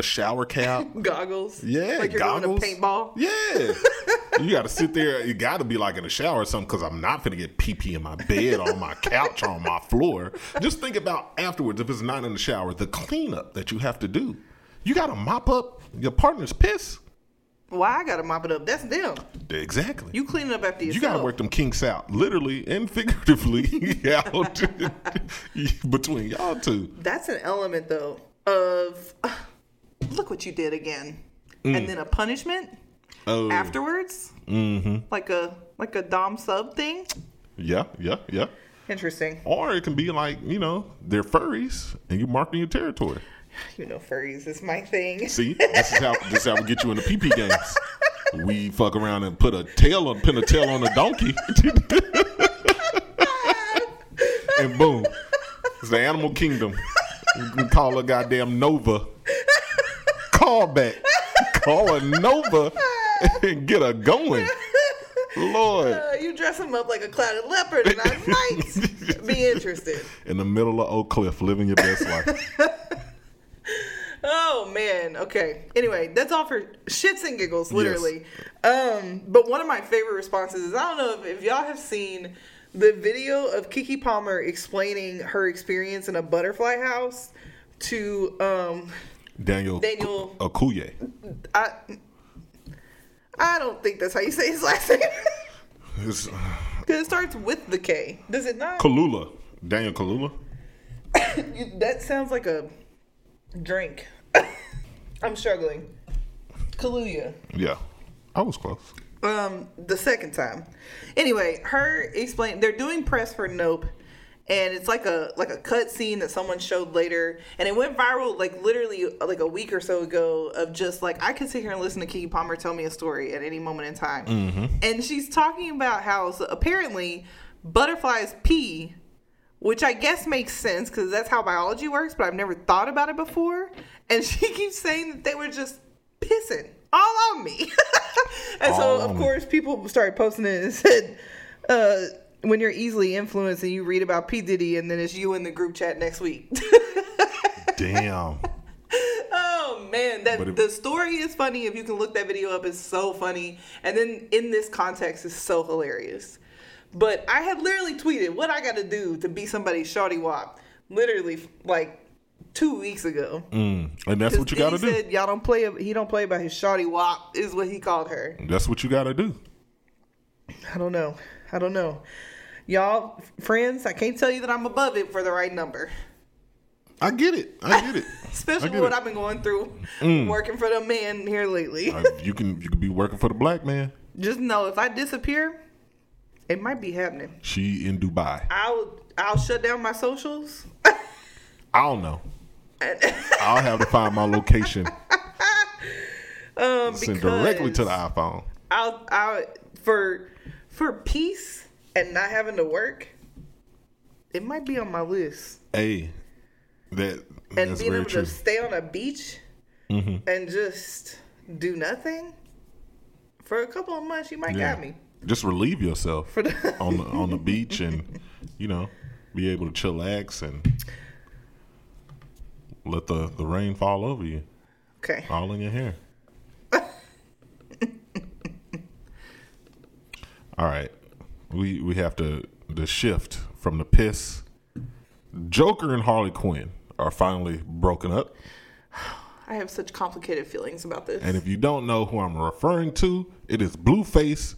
shower cap, goggles. Yeah, like you're goggles. Doing a paintball. Yeah, you gotta sit there. You gotta be like in a shower or something because I'm not gonna get pee in my bed, on my couch, on my floor. Just think about afterwards if it's not in the shower, the cleanup that you have to do. You got to mop up your partner's piss. Why I got to mop it up? That's them. Exactly. You clean it up after yourself. You got to work them kinks out, literally and figuratively, out between y'all two. That's an element, though, of look what you did again. Mm. And then a punishment afterwards. Mm-hmm. Like a dom sub thing. Yeah. Interesting. Or it can be like, you know, they're furries and you're marking your territory. You know, furries is my thing. See, this is how we get you in the PP games. We fuck around and pin a tail on a donkey, and boom, it's the animal kingdom. You can call a goddamn Nova. Call a Nova and get her going. Lord. You dress him up like a clouded leopard, and I might be interested. In the middle of Oak Cliff, living your best life. Oh, man. Okay. Anyway, that's all for shits and giggles, literally. Yes. But one of my favorite responses is, I don't know if y'all have seen the video of Keke Palmer explaining her experience in a butterfly house to Daniel Kaluuya. I don't think that's how you say his last name. Because it starts with the K. Does it not? Kalula. Daniel Kaluuya. That sounds like a drink. I'm struggling. Kaluuya. Yeah. I was close. The second time. Anyway, they're doing press for Nope. And it's like a cut scene that someone showed later, and it went viral like literally like a week or so ago. Of just like, I could sit here and listen to Keke Palmer tell me a story at any moment in time. Mm-hmm. And she's talking about how apparently butterflies pee, which I guess makes sense because that's how biology works. But I've never thought about it before. And she keeps saying that they were just pissing all on me, and so of course people started posting it and said, when you're easily influenced and you read about P Diddy and then it's you in the group chat next week. Damn. Oh man, the story is funny. If you can look that video up, it's so funny. And then in this context, it's so hilarious. But I had literally tweeted what I got to do to be somebody's shawty wop, literally like 2 weeks ago. And that's what you got to do. He said y'all don't play. He don't play about his shawty wop is what he called her. That's what you got to do. I don't know. Y'all, friends, I can't tell you that I'm above it for the right number. I get it. Especially with what I've been going through working for the man here lately. You can be working for the black man. Just know if I disappear, it might be happening. She in Dubai. I'll shut down my socials. I don't know. I'll have to find my location. Send directly to the iPhone. For peace and not having to work, it might be on my list. Hey, that's being very able to stay on a beach and just do nothing for a couple of months, you might got me. Just relieve yourself on the beach and be able to chillax and let the rain fall over you. Okay, all in your hair. All right, we have to shift from the piss. Joker and Harley Quinn are finally broken up. I have such complicated feelings about this. And if you don't know who I'm referring to, it is Blueface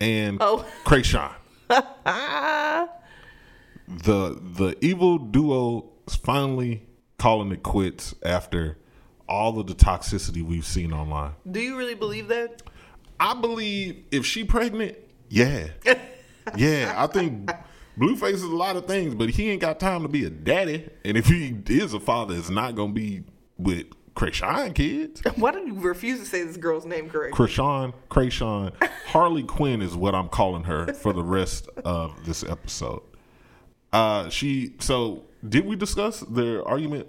and Krayshawn. The evil duo is finally calling it quits after all of the toxicity we've seen online. Do you really believe that? I believe if she pregnant. Yeah. Yeah, I think Blueface is a lot of things, but he ain't got time to be a daddy. And if he is a father, it's not going to be with Krayshawn kids. Why do you refuse to say this girl's name correctly? Krayshawn. Harley Quinn is what I'm calling her for the rest of this episode. So did we discuss their argument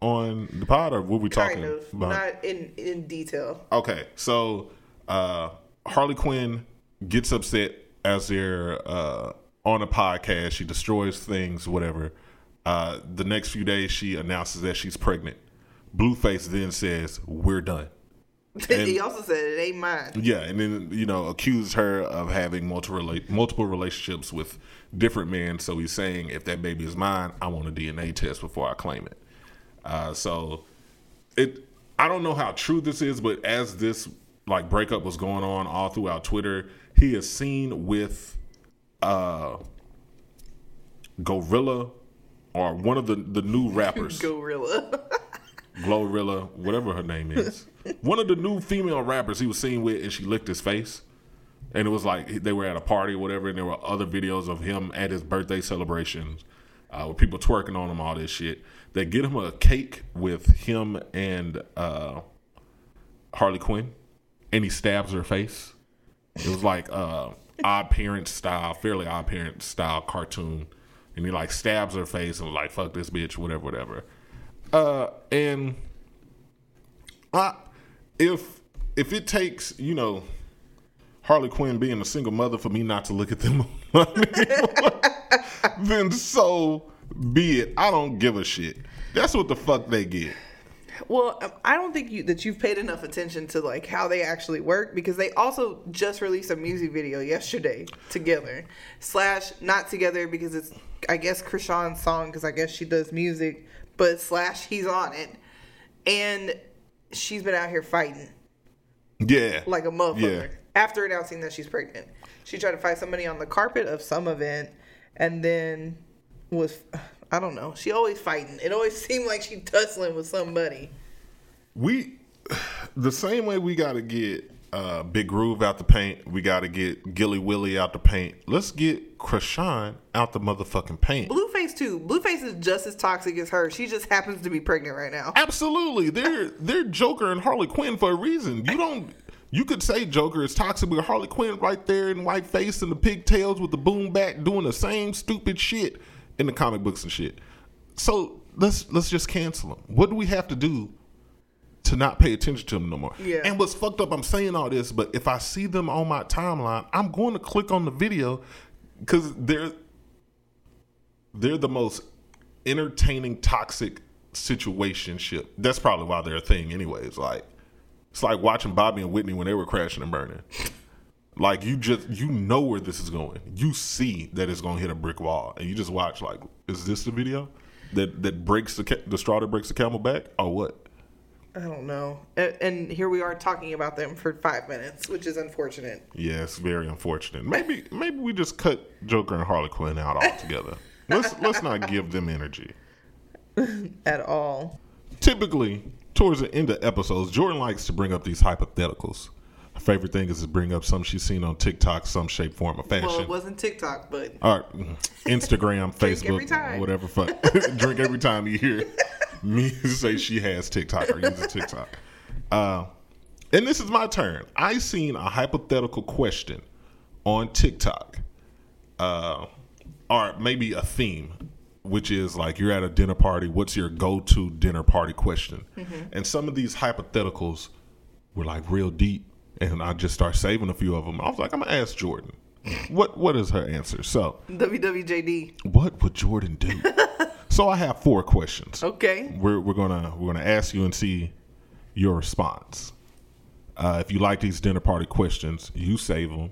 on the pod, or were we talking? Kind of. Not in detail. Okay, so Harley Quinn gets upset as they're on a podcast. She destroys things, whatever. The next few days, she announces that she's pregnant. Blueface then says, "We're done." And he also said, "It ain't mine." Yeah, and then accused her of having multiple relationships with different men. So he's saying, "If that baby is mine, I want a DNA test before I claim it." I don't know how true this is, but as this breakup was going on all throughout Twitter, he is seen with Gorilla, or one of the new rappers. Glorilla, whatever her name is. One of the new female rappers he was seen with, and she licked his face. And it was like they were at a party or whatever, and there were other videos of him at his birthday celebrations with people twerking on him, all this shit. They get him a cake with him and Harley Quinn, and he stabs her face. It was like Fairly Odd Parents style cartoon. And he stabs her face and was like, fuck this bitch, whatever. If it takes, Harley Quinn being a single mother for me not to look at them anymore, then so be it. I don't give a shit. That's what the fuck they get. Well, I don't think that you've paid enough attention to like how they actually work, because they also just released a music video yesterday together / not together, because it's, I guess, Krishan's song, because I guess she does music, but / he's on it, and she's been out here fighting. Yeah. Like a motherfucker. Yeah. After announcing that she's pregnant, she tried to fight somebody on the carpet of some event, and then was, I don't know. She always fighting. It always seemed like she tussling with somebody. The same way we got to get Big Groove out the paint, we got to get Gilly Willy out the paint. Let's get Krayshawn out the motherfucking paint. Blueface too. Blueface is just as toxic as her. She just happens to be pregnant right now. Absolutely. They're Joker and Harley Quinn for a reason. You could say Joker is toxic, but Harley Quinn right there in white face and the pigtails with the boom back doing the same stupid shit in the comic books and shit. So let's just cancel them. What do we have to do to not pay attention to them no more? Yeah. And what's fucked up, I'm saying all this, but if I see them on my timeline, I'm going to click on the video, because they're the most entertaining toxic situationship. That's probably why they're a thing anyways. Like, it's like watching Bobby and Whitney when they were crashing and burning. Like, you know where this is going. You see that it's going to hit a brick wall, and you just watch, like, is this the video that breaks the straw that breaks the camel back, or what? I don't know. And here we are talking about them for 5 minutes, which is unfortunate. Yeah, it's very unfortunate. Maybe we just cut Joker and Harley Quinn out altogether. Let's not give them energy. At all. Typically, towards the end of episodes, Jordan likes to bring up these hypotheticals. Her favorite thing is to bring up something she's seen on TikTok, some shape, form, or fashion. Well, it wasn't TikTok, but... All right. Instagram, Facebook, whatever. Fuck. Drink every time you hear me say she has TikTok or uses TikTok. And this is my turn. I seen a hypothetical question on TikTok, or maybe a theme, which is like, you're at a dinner party. What's your go-to dinner party question? Mm-hmm. And some of these hypotheticals were like real deep. And I just start saving a few of them. I was like, I'm going to ask Jordan. What is her answer? So, WWJD. What would Jordan do? So I have 4 questions. Okay. We're gonna ask you and see your response. If you like these dinner party questions, you save them.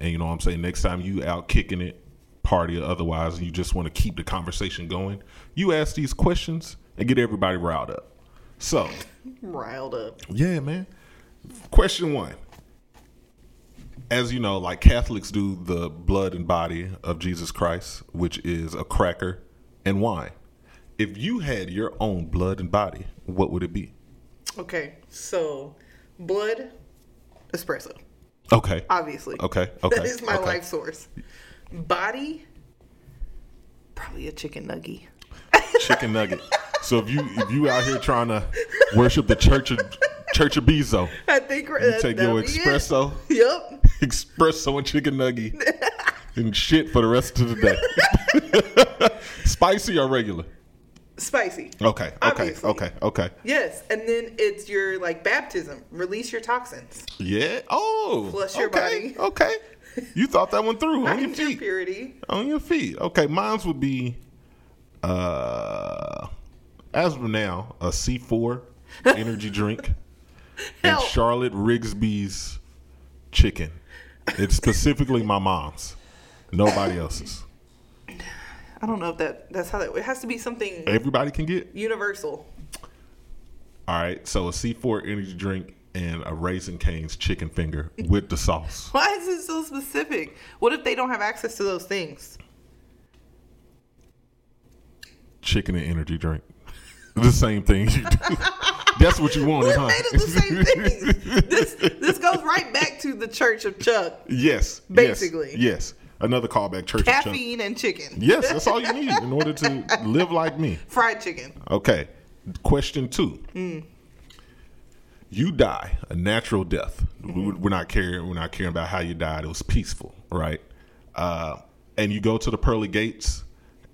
And you know what I'm saying? Next time you out kicking it, party or otherwise, and you just want to keep the conversation going, you ask these questions and get everybody riled up. So. Riled up. Yeah, man. Question 1. As you know, like Catholics do the blood and body of Jesus Christ, which is a cracker and wine. If you had your own blood and body, what would it be? Okay, so blood, espresso. Okay. Obviously. Okay. That is my life source. Body, probably a chicken nugget. Chicken nugget. So if you out here trying to worship the Church of Bezo. I think you take your espresso. Yep. Espresso and chicken nugget and shit for the rest of the day. Spicy or regular? Spicy. Okay. Obviously. Okay. Yes, and then it's your like baptism. Release your toxins. Yeah. Oh. Flush your body. Okay. You thought that one through. On your feet. Purity. On your feet. Okay. Mine's would be, as of now, a C4 energy drink. And Charlotte Rigsby's chicken. It's specifically my mom's. Nobody else's. I don't know if that's how that... It has to be something... Everybody can get? Universal. All right. So a C4 energy drink and a Raisin Cane's chicken finger with the sauce. Why is it so specific? What if they don't have access to those things? Chicken and energy drink. The same thing you do. That's what you want, huh? We made it the same thing. This goes right back to the Church of Chuck. Yes. Basically. Yes. Another callback, Church of Chuck. Caffeine and chicken. Yes, that's all you need in order to live like me. Fried chicken. Okay. Question 2. You die a natural death. Mm-hmm. We're not caring about how you died. It was peaceful, right? And you go to the pearly gates,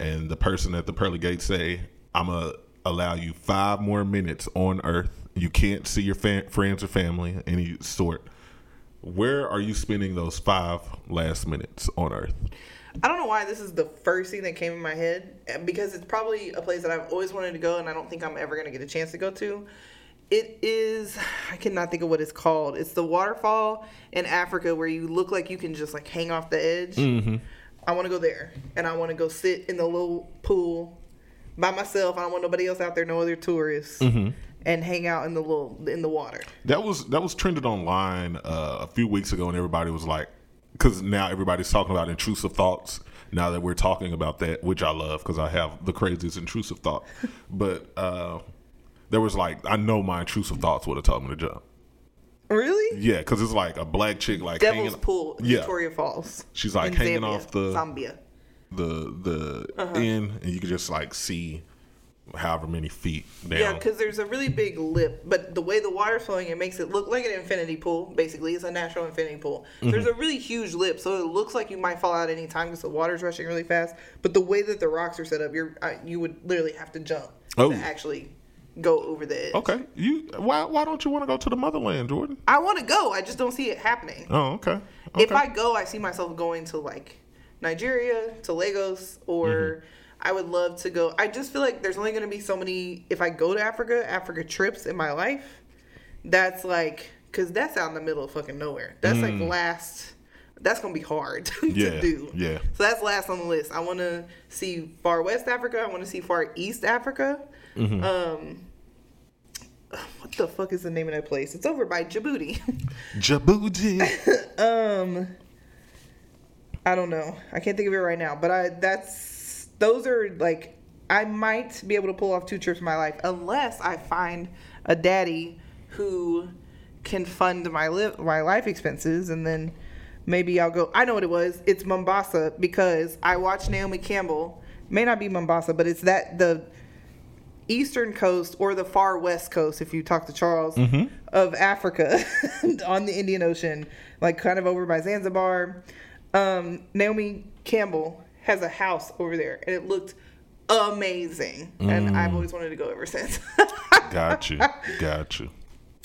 and the person at the pearly gates say, I'm a... allow you 5 more minutes on earth. You can't see your friends or family of any sort. where are you spending those 5 last minutes on Earth? I don't know why this is the first thing that came in my head, because it's probably a place that I've always wanted to go and I don't think I'm ever going to get a chance to go to. It is, I cannot think of what it's called. It's the waterfall in Africa where you look like you can just like hang off the edge. Mm-hmm. I want to go there, and I want to go sit in the little pool by myself. I don't want nobody else out there, no other tourists, mm-hmm. and hang out in the little in the water. That was trended online a few weeks ago, and everybody was like, because now everybody's talking about intrusive thoughts. Now that we're talking about that, which I love because I have the craziest intrusive thought, but. There was like, I know my intrusive thoughts would have told me to jump. Really? Yeah, because it's like a black chick like Devil's Pool, yeah. Victoria Falls. She's like hanging Zambia. Off the Zambia, the uh-huh. end, and you can just like see however many feet down. Yeah, because there's a really big lip, but the way the water's flowing, it makes it look like an infinity pool. Basically, it's a natural infinity pool. Mm-hmm. There's a really huge lip, so it looks like you might fall out any time because the water's rushing really fast. But the way that the rocks are set up, you would literally have to jump to actually. Go over the edge. Okay. Why don't you want to go to the motherland, Jordan? I want to go. I just don't see it happening. Oh, okay. If I go, I see myself going to like Nigeria, to Lagos, or mm-hmm. I would love to go. I just feel like there's only going to be so many, if I go to Africa trips in my life, that's like, because that's out in the middle of fucking nowhere. That's like last, that's going to be hard to do. Yeah. So that's last on the list. I want to see far West Africa. I want to see far East Africa. Mm-hmm. What the fuck is the name of that place? It's over by Djibouti. I don't know. I can't think of it right now. But those are like, I might be able to pull off 2 trips in my life unless I find a daddy who can fund my life expenses, and then maybe I'll go. I know what it was. It's Mombasa, because I watched Naomi Campbell. May not be Mombasa, but it's that the Eastern coast or the far west coast, if you talk to Charles, mm-hmm. of Africa on the Indian Ocean, like kind of over by Zanzibar. Naomi Campbell has a house over there, and it looked amazing. And I've always wanted to go ever since. Got you.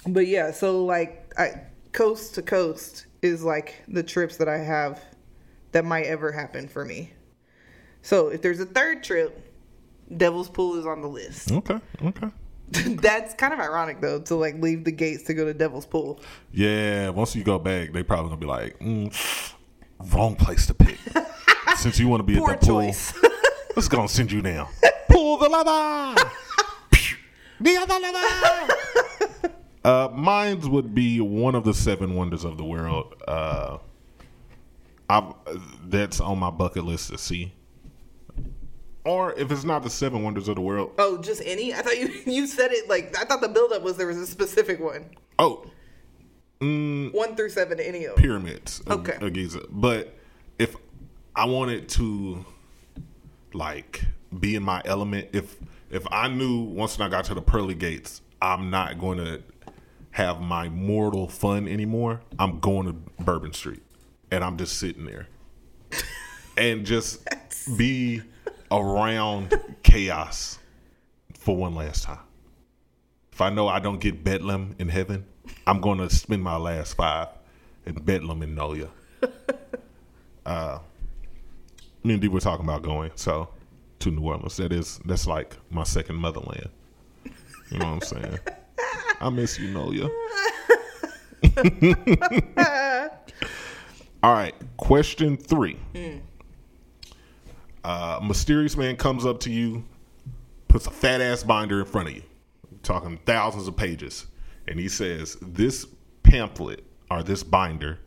But yeah, so like coast to coast is like the trips that I have that might ever happen for me. So if there's a third trip, Devil's Pool is on the list. Okay. That's kind of ironic, though, to like leave the gates to go to Devil's Pool. Yeah, once you go back, they probably gonna be like, wrong place to pick. Since you want to be at the choice. Pool, let's go and send you down. Pull the lever. The other lever. Mine would be one of the 7 wonders of the world. That's on my bucket list to see. Or if it's not the 7 wonders of the world. Oh, just any? I thought you said it like, I thought the buildup was there was a specific one. Oh. 1 through 7, any of them. Pyramids. Okay. Of Giza. But if I wanted to, like, be in my element, if I knew once I got to the pearly gates, I'm not going to have my mortal fun anymore, I'm going to Bourbon Street. And I'm just sitting there. And just be around chaos for one last time. If I know I don't get Bedlam in heaven, I'm going to spend my last 5 in Bedlam in Noya. Me and D were talking about going to New Orleans. That's like my second motherland. You know what I'm saying? I miss you, Noya. All right, question 3. A mysterious man comes up to you, puts a fat ass binder in front of you, talking thousands of pages, and he says, this pamphlet or this binder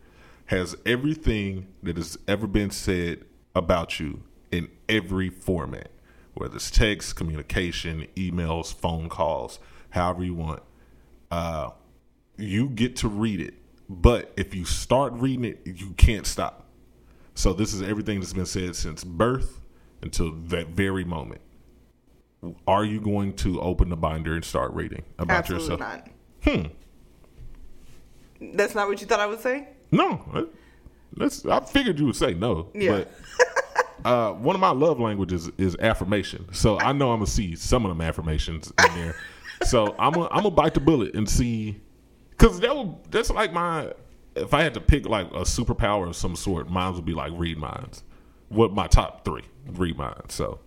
has everything that has ever been said about you in every format, whether it's text, communication, emails, phone calls, however you want. You get to read it, but if you start reading it, you can't stop. So this is everything that's been said since birth until that very moment. Are you going to open the binder and start reading about Absolutely yourself? Absolutely not. That's not what you thought I would say? No. I figured you would say no. Yeah. But one of my love languages is affirmation. So I know I'm going to see some of them affirmations in there. So I'm going to bite the bullet and see. Because that's like my if I had to pick like a superpower of some sort, mine would be like read minds. What my top three read minds. So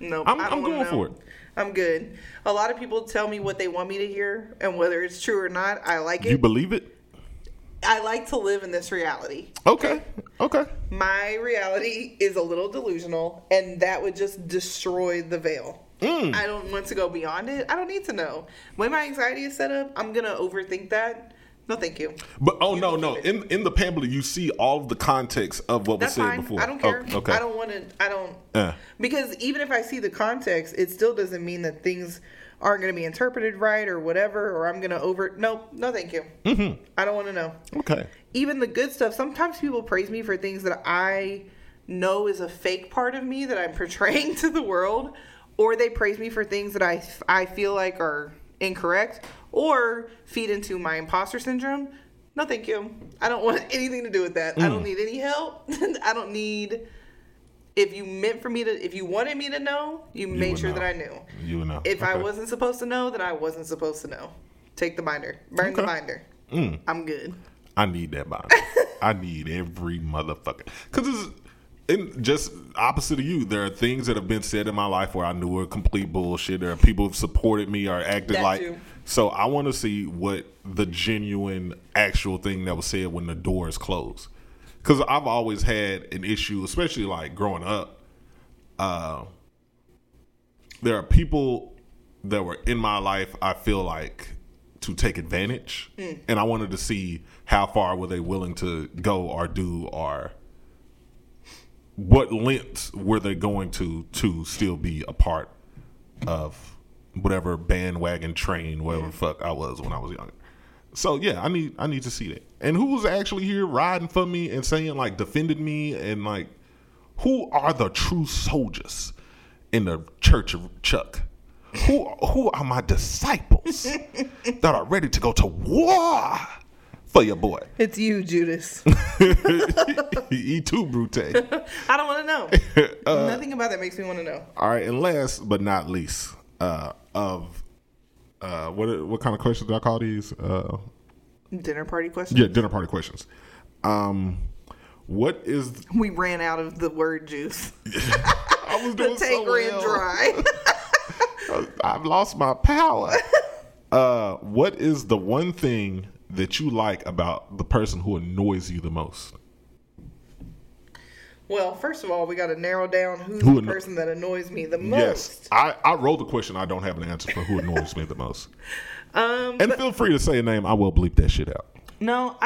nope, I'm going for it. I'm good. A lot of people tell me what they want me to hear, and whether it's true or not, I like it. You believe it? I like to live in this reality. Okay. My reality is a little delusional, and that would just destroy the veil. I don't want to go beyond it. I don't need to know. When my anxiety is set up, I'm going to overthink that. No, thank you. But no. In the pamphlet, you see all of the context of what was said before. I don't care. Oh, okay. I don't want to. I don't. Because even if I see the context, it still doesn't mean that things aren't going to be interpreted right or whatever, or I'm going to over. No, thank you. Mm-hmm. I don't want to know. Okay. Even the good stuff. Sometimes people praise me for things that I know is a fake part of me that I'm portraying to the world, or they praise me for things that I feel like are incorrect, or feed into my imposter syndrome. No, thank you. I don't want anything to do with that. I don't need any help. I don't need. If you wanted me to know, you made sure know. That I knew. You would know. If I wasn't supposed to know, then I wasn't supposed to know. Take the binder. Burn the binder. I'm good. I need that binder. I need every motherfucker. Because it's. And just opposite of you, there are things that have been said in my life where I knew were complete bullshit. There are people who've supported me or acted like. Too. So I want to see what the genuine, actual thing that was said when the door is closed. Because I've always had an issue, especially like growing up. There are people that were in my life I feel like to take advantage. And I wanted to see how far were they willing to go or do or... what lengths were they going to still be a part of whatever bandwagon train, whatever fuck I was when I was younger. So yeah, I need to see that. And who was actually here riding for me and saying like defended me and like who are the true soldiers in the church of Chuck? Who are my disciples that are ready to go to war? For your boy. It's you, Judas. E too, Brute. I don't want to know. Nothing about that makes me want to know. All right, and last but not least, what kind of questions do I call these? Dinner party questions? Yeah, dinner party questions. What is... We ran out of the word juice. I was doing so well. The tank ran dry. I've lost my power. What is the one thing... that you like about the person who annoys you the most? Well, first of all, we got to narrow down who's the person that annoys me the most. Yes, I rolled the question. I don't have an answer for who annoys me the most. And feel free to say a name. I will bleep that shit out. No,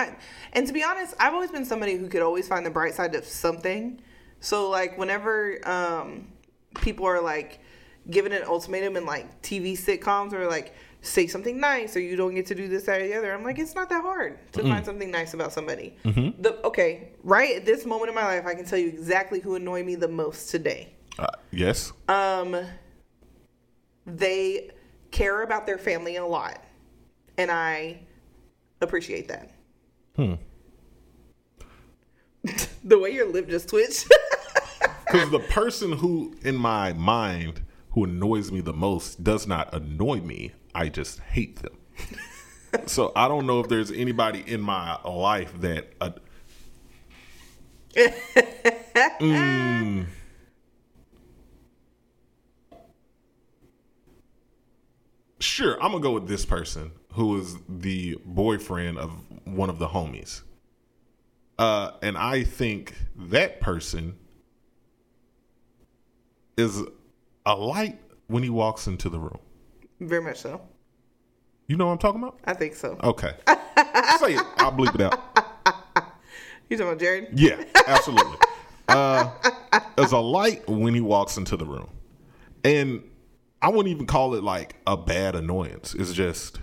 and to be honest, I've always been somebody who could always find the bright side of something. So, like, whenever people are, like, given an ultimatum in, like, TV sitcoms or, like, say something nice or you don't get to do this, that, or the other. I'm like, it's not that hard to find something nice about somebody. Mm-hmm. Okay, right at this moment in my life, I can tell you exactly who annoyed me the most today. Yes. They care about their family a lot, and I appreciate that. The way your lip just twitched. Because the person who, in my mind, who annoys me the most does not annoy me. I just hate them. So I don't know if there's anybody in my life that. Sure, I'm gonna go with this person who is the boyfriend of one of the homies, and I think that person is a light when he walks into the room. Very much so. You know what I'm talking about? I think so. Okay. Say it. I'll bleep it out. You talking about Jared? Yeah, absolutely. There's a light when he walks into the room. And I wouldn't even call it like a bad annoyance. It's just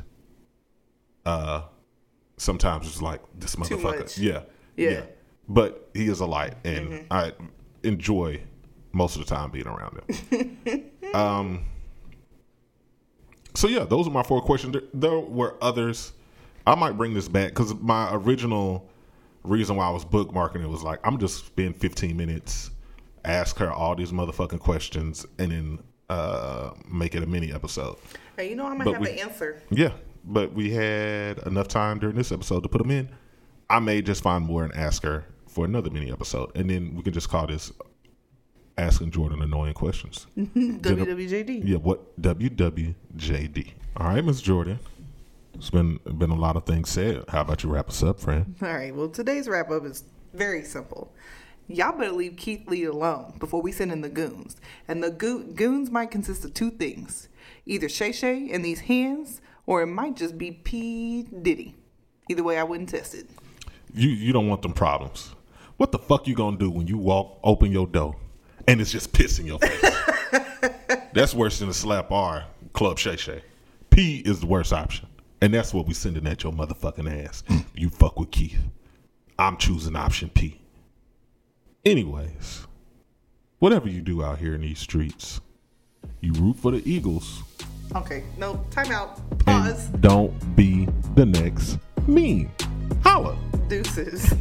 sometimes it's like this motherfucker. Too much. Yeah. But he is a light and I enjoy most of the time being around him. So, yeah, those are my four questions. There were others. I might bring this back because my original reason why I was bookmarking it was like, I'm just spend 15 minutes, ask her all these motherfucking questions, and then make it a mini episode. Hey, you know I might have an answer. Yeah, but we had enough time during this episode to put them in. I may just find more and ask her for another mini episode, and then we can just call this asking Jordan annoying questions. WWJD. Yeah, what WWJD? All right, Miss Jordan. It's been a lot of things said. How about you wrap us up, friend? All right. Well, today's wrap up is very simple. Y'all better leave Keith Lee alone before we send in the goons. And the goons might consist of two things. Either Shay Shay and these hands, or it might just be P Diddy. Either way, I wouldn't test it. You don't want them problems. What the fuck you gonna do when you walk, open your door, and it's just piss in your face? That's worse than a slap R, Club Shay Shay. P is the worst option. And that's what we sending at your motherfucking ass. You fuck with Keith. I'm choosing option P. Anyways, whatever you do out here in these streets, you root for the Eagles. Okay, no, time out. Pause. And don't be the next meme. Holla. Deuces.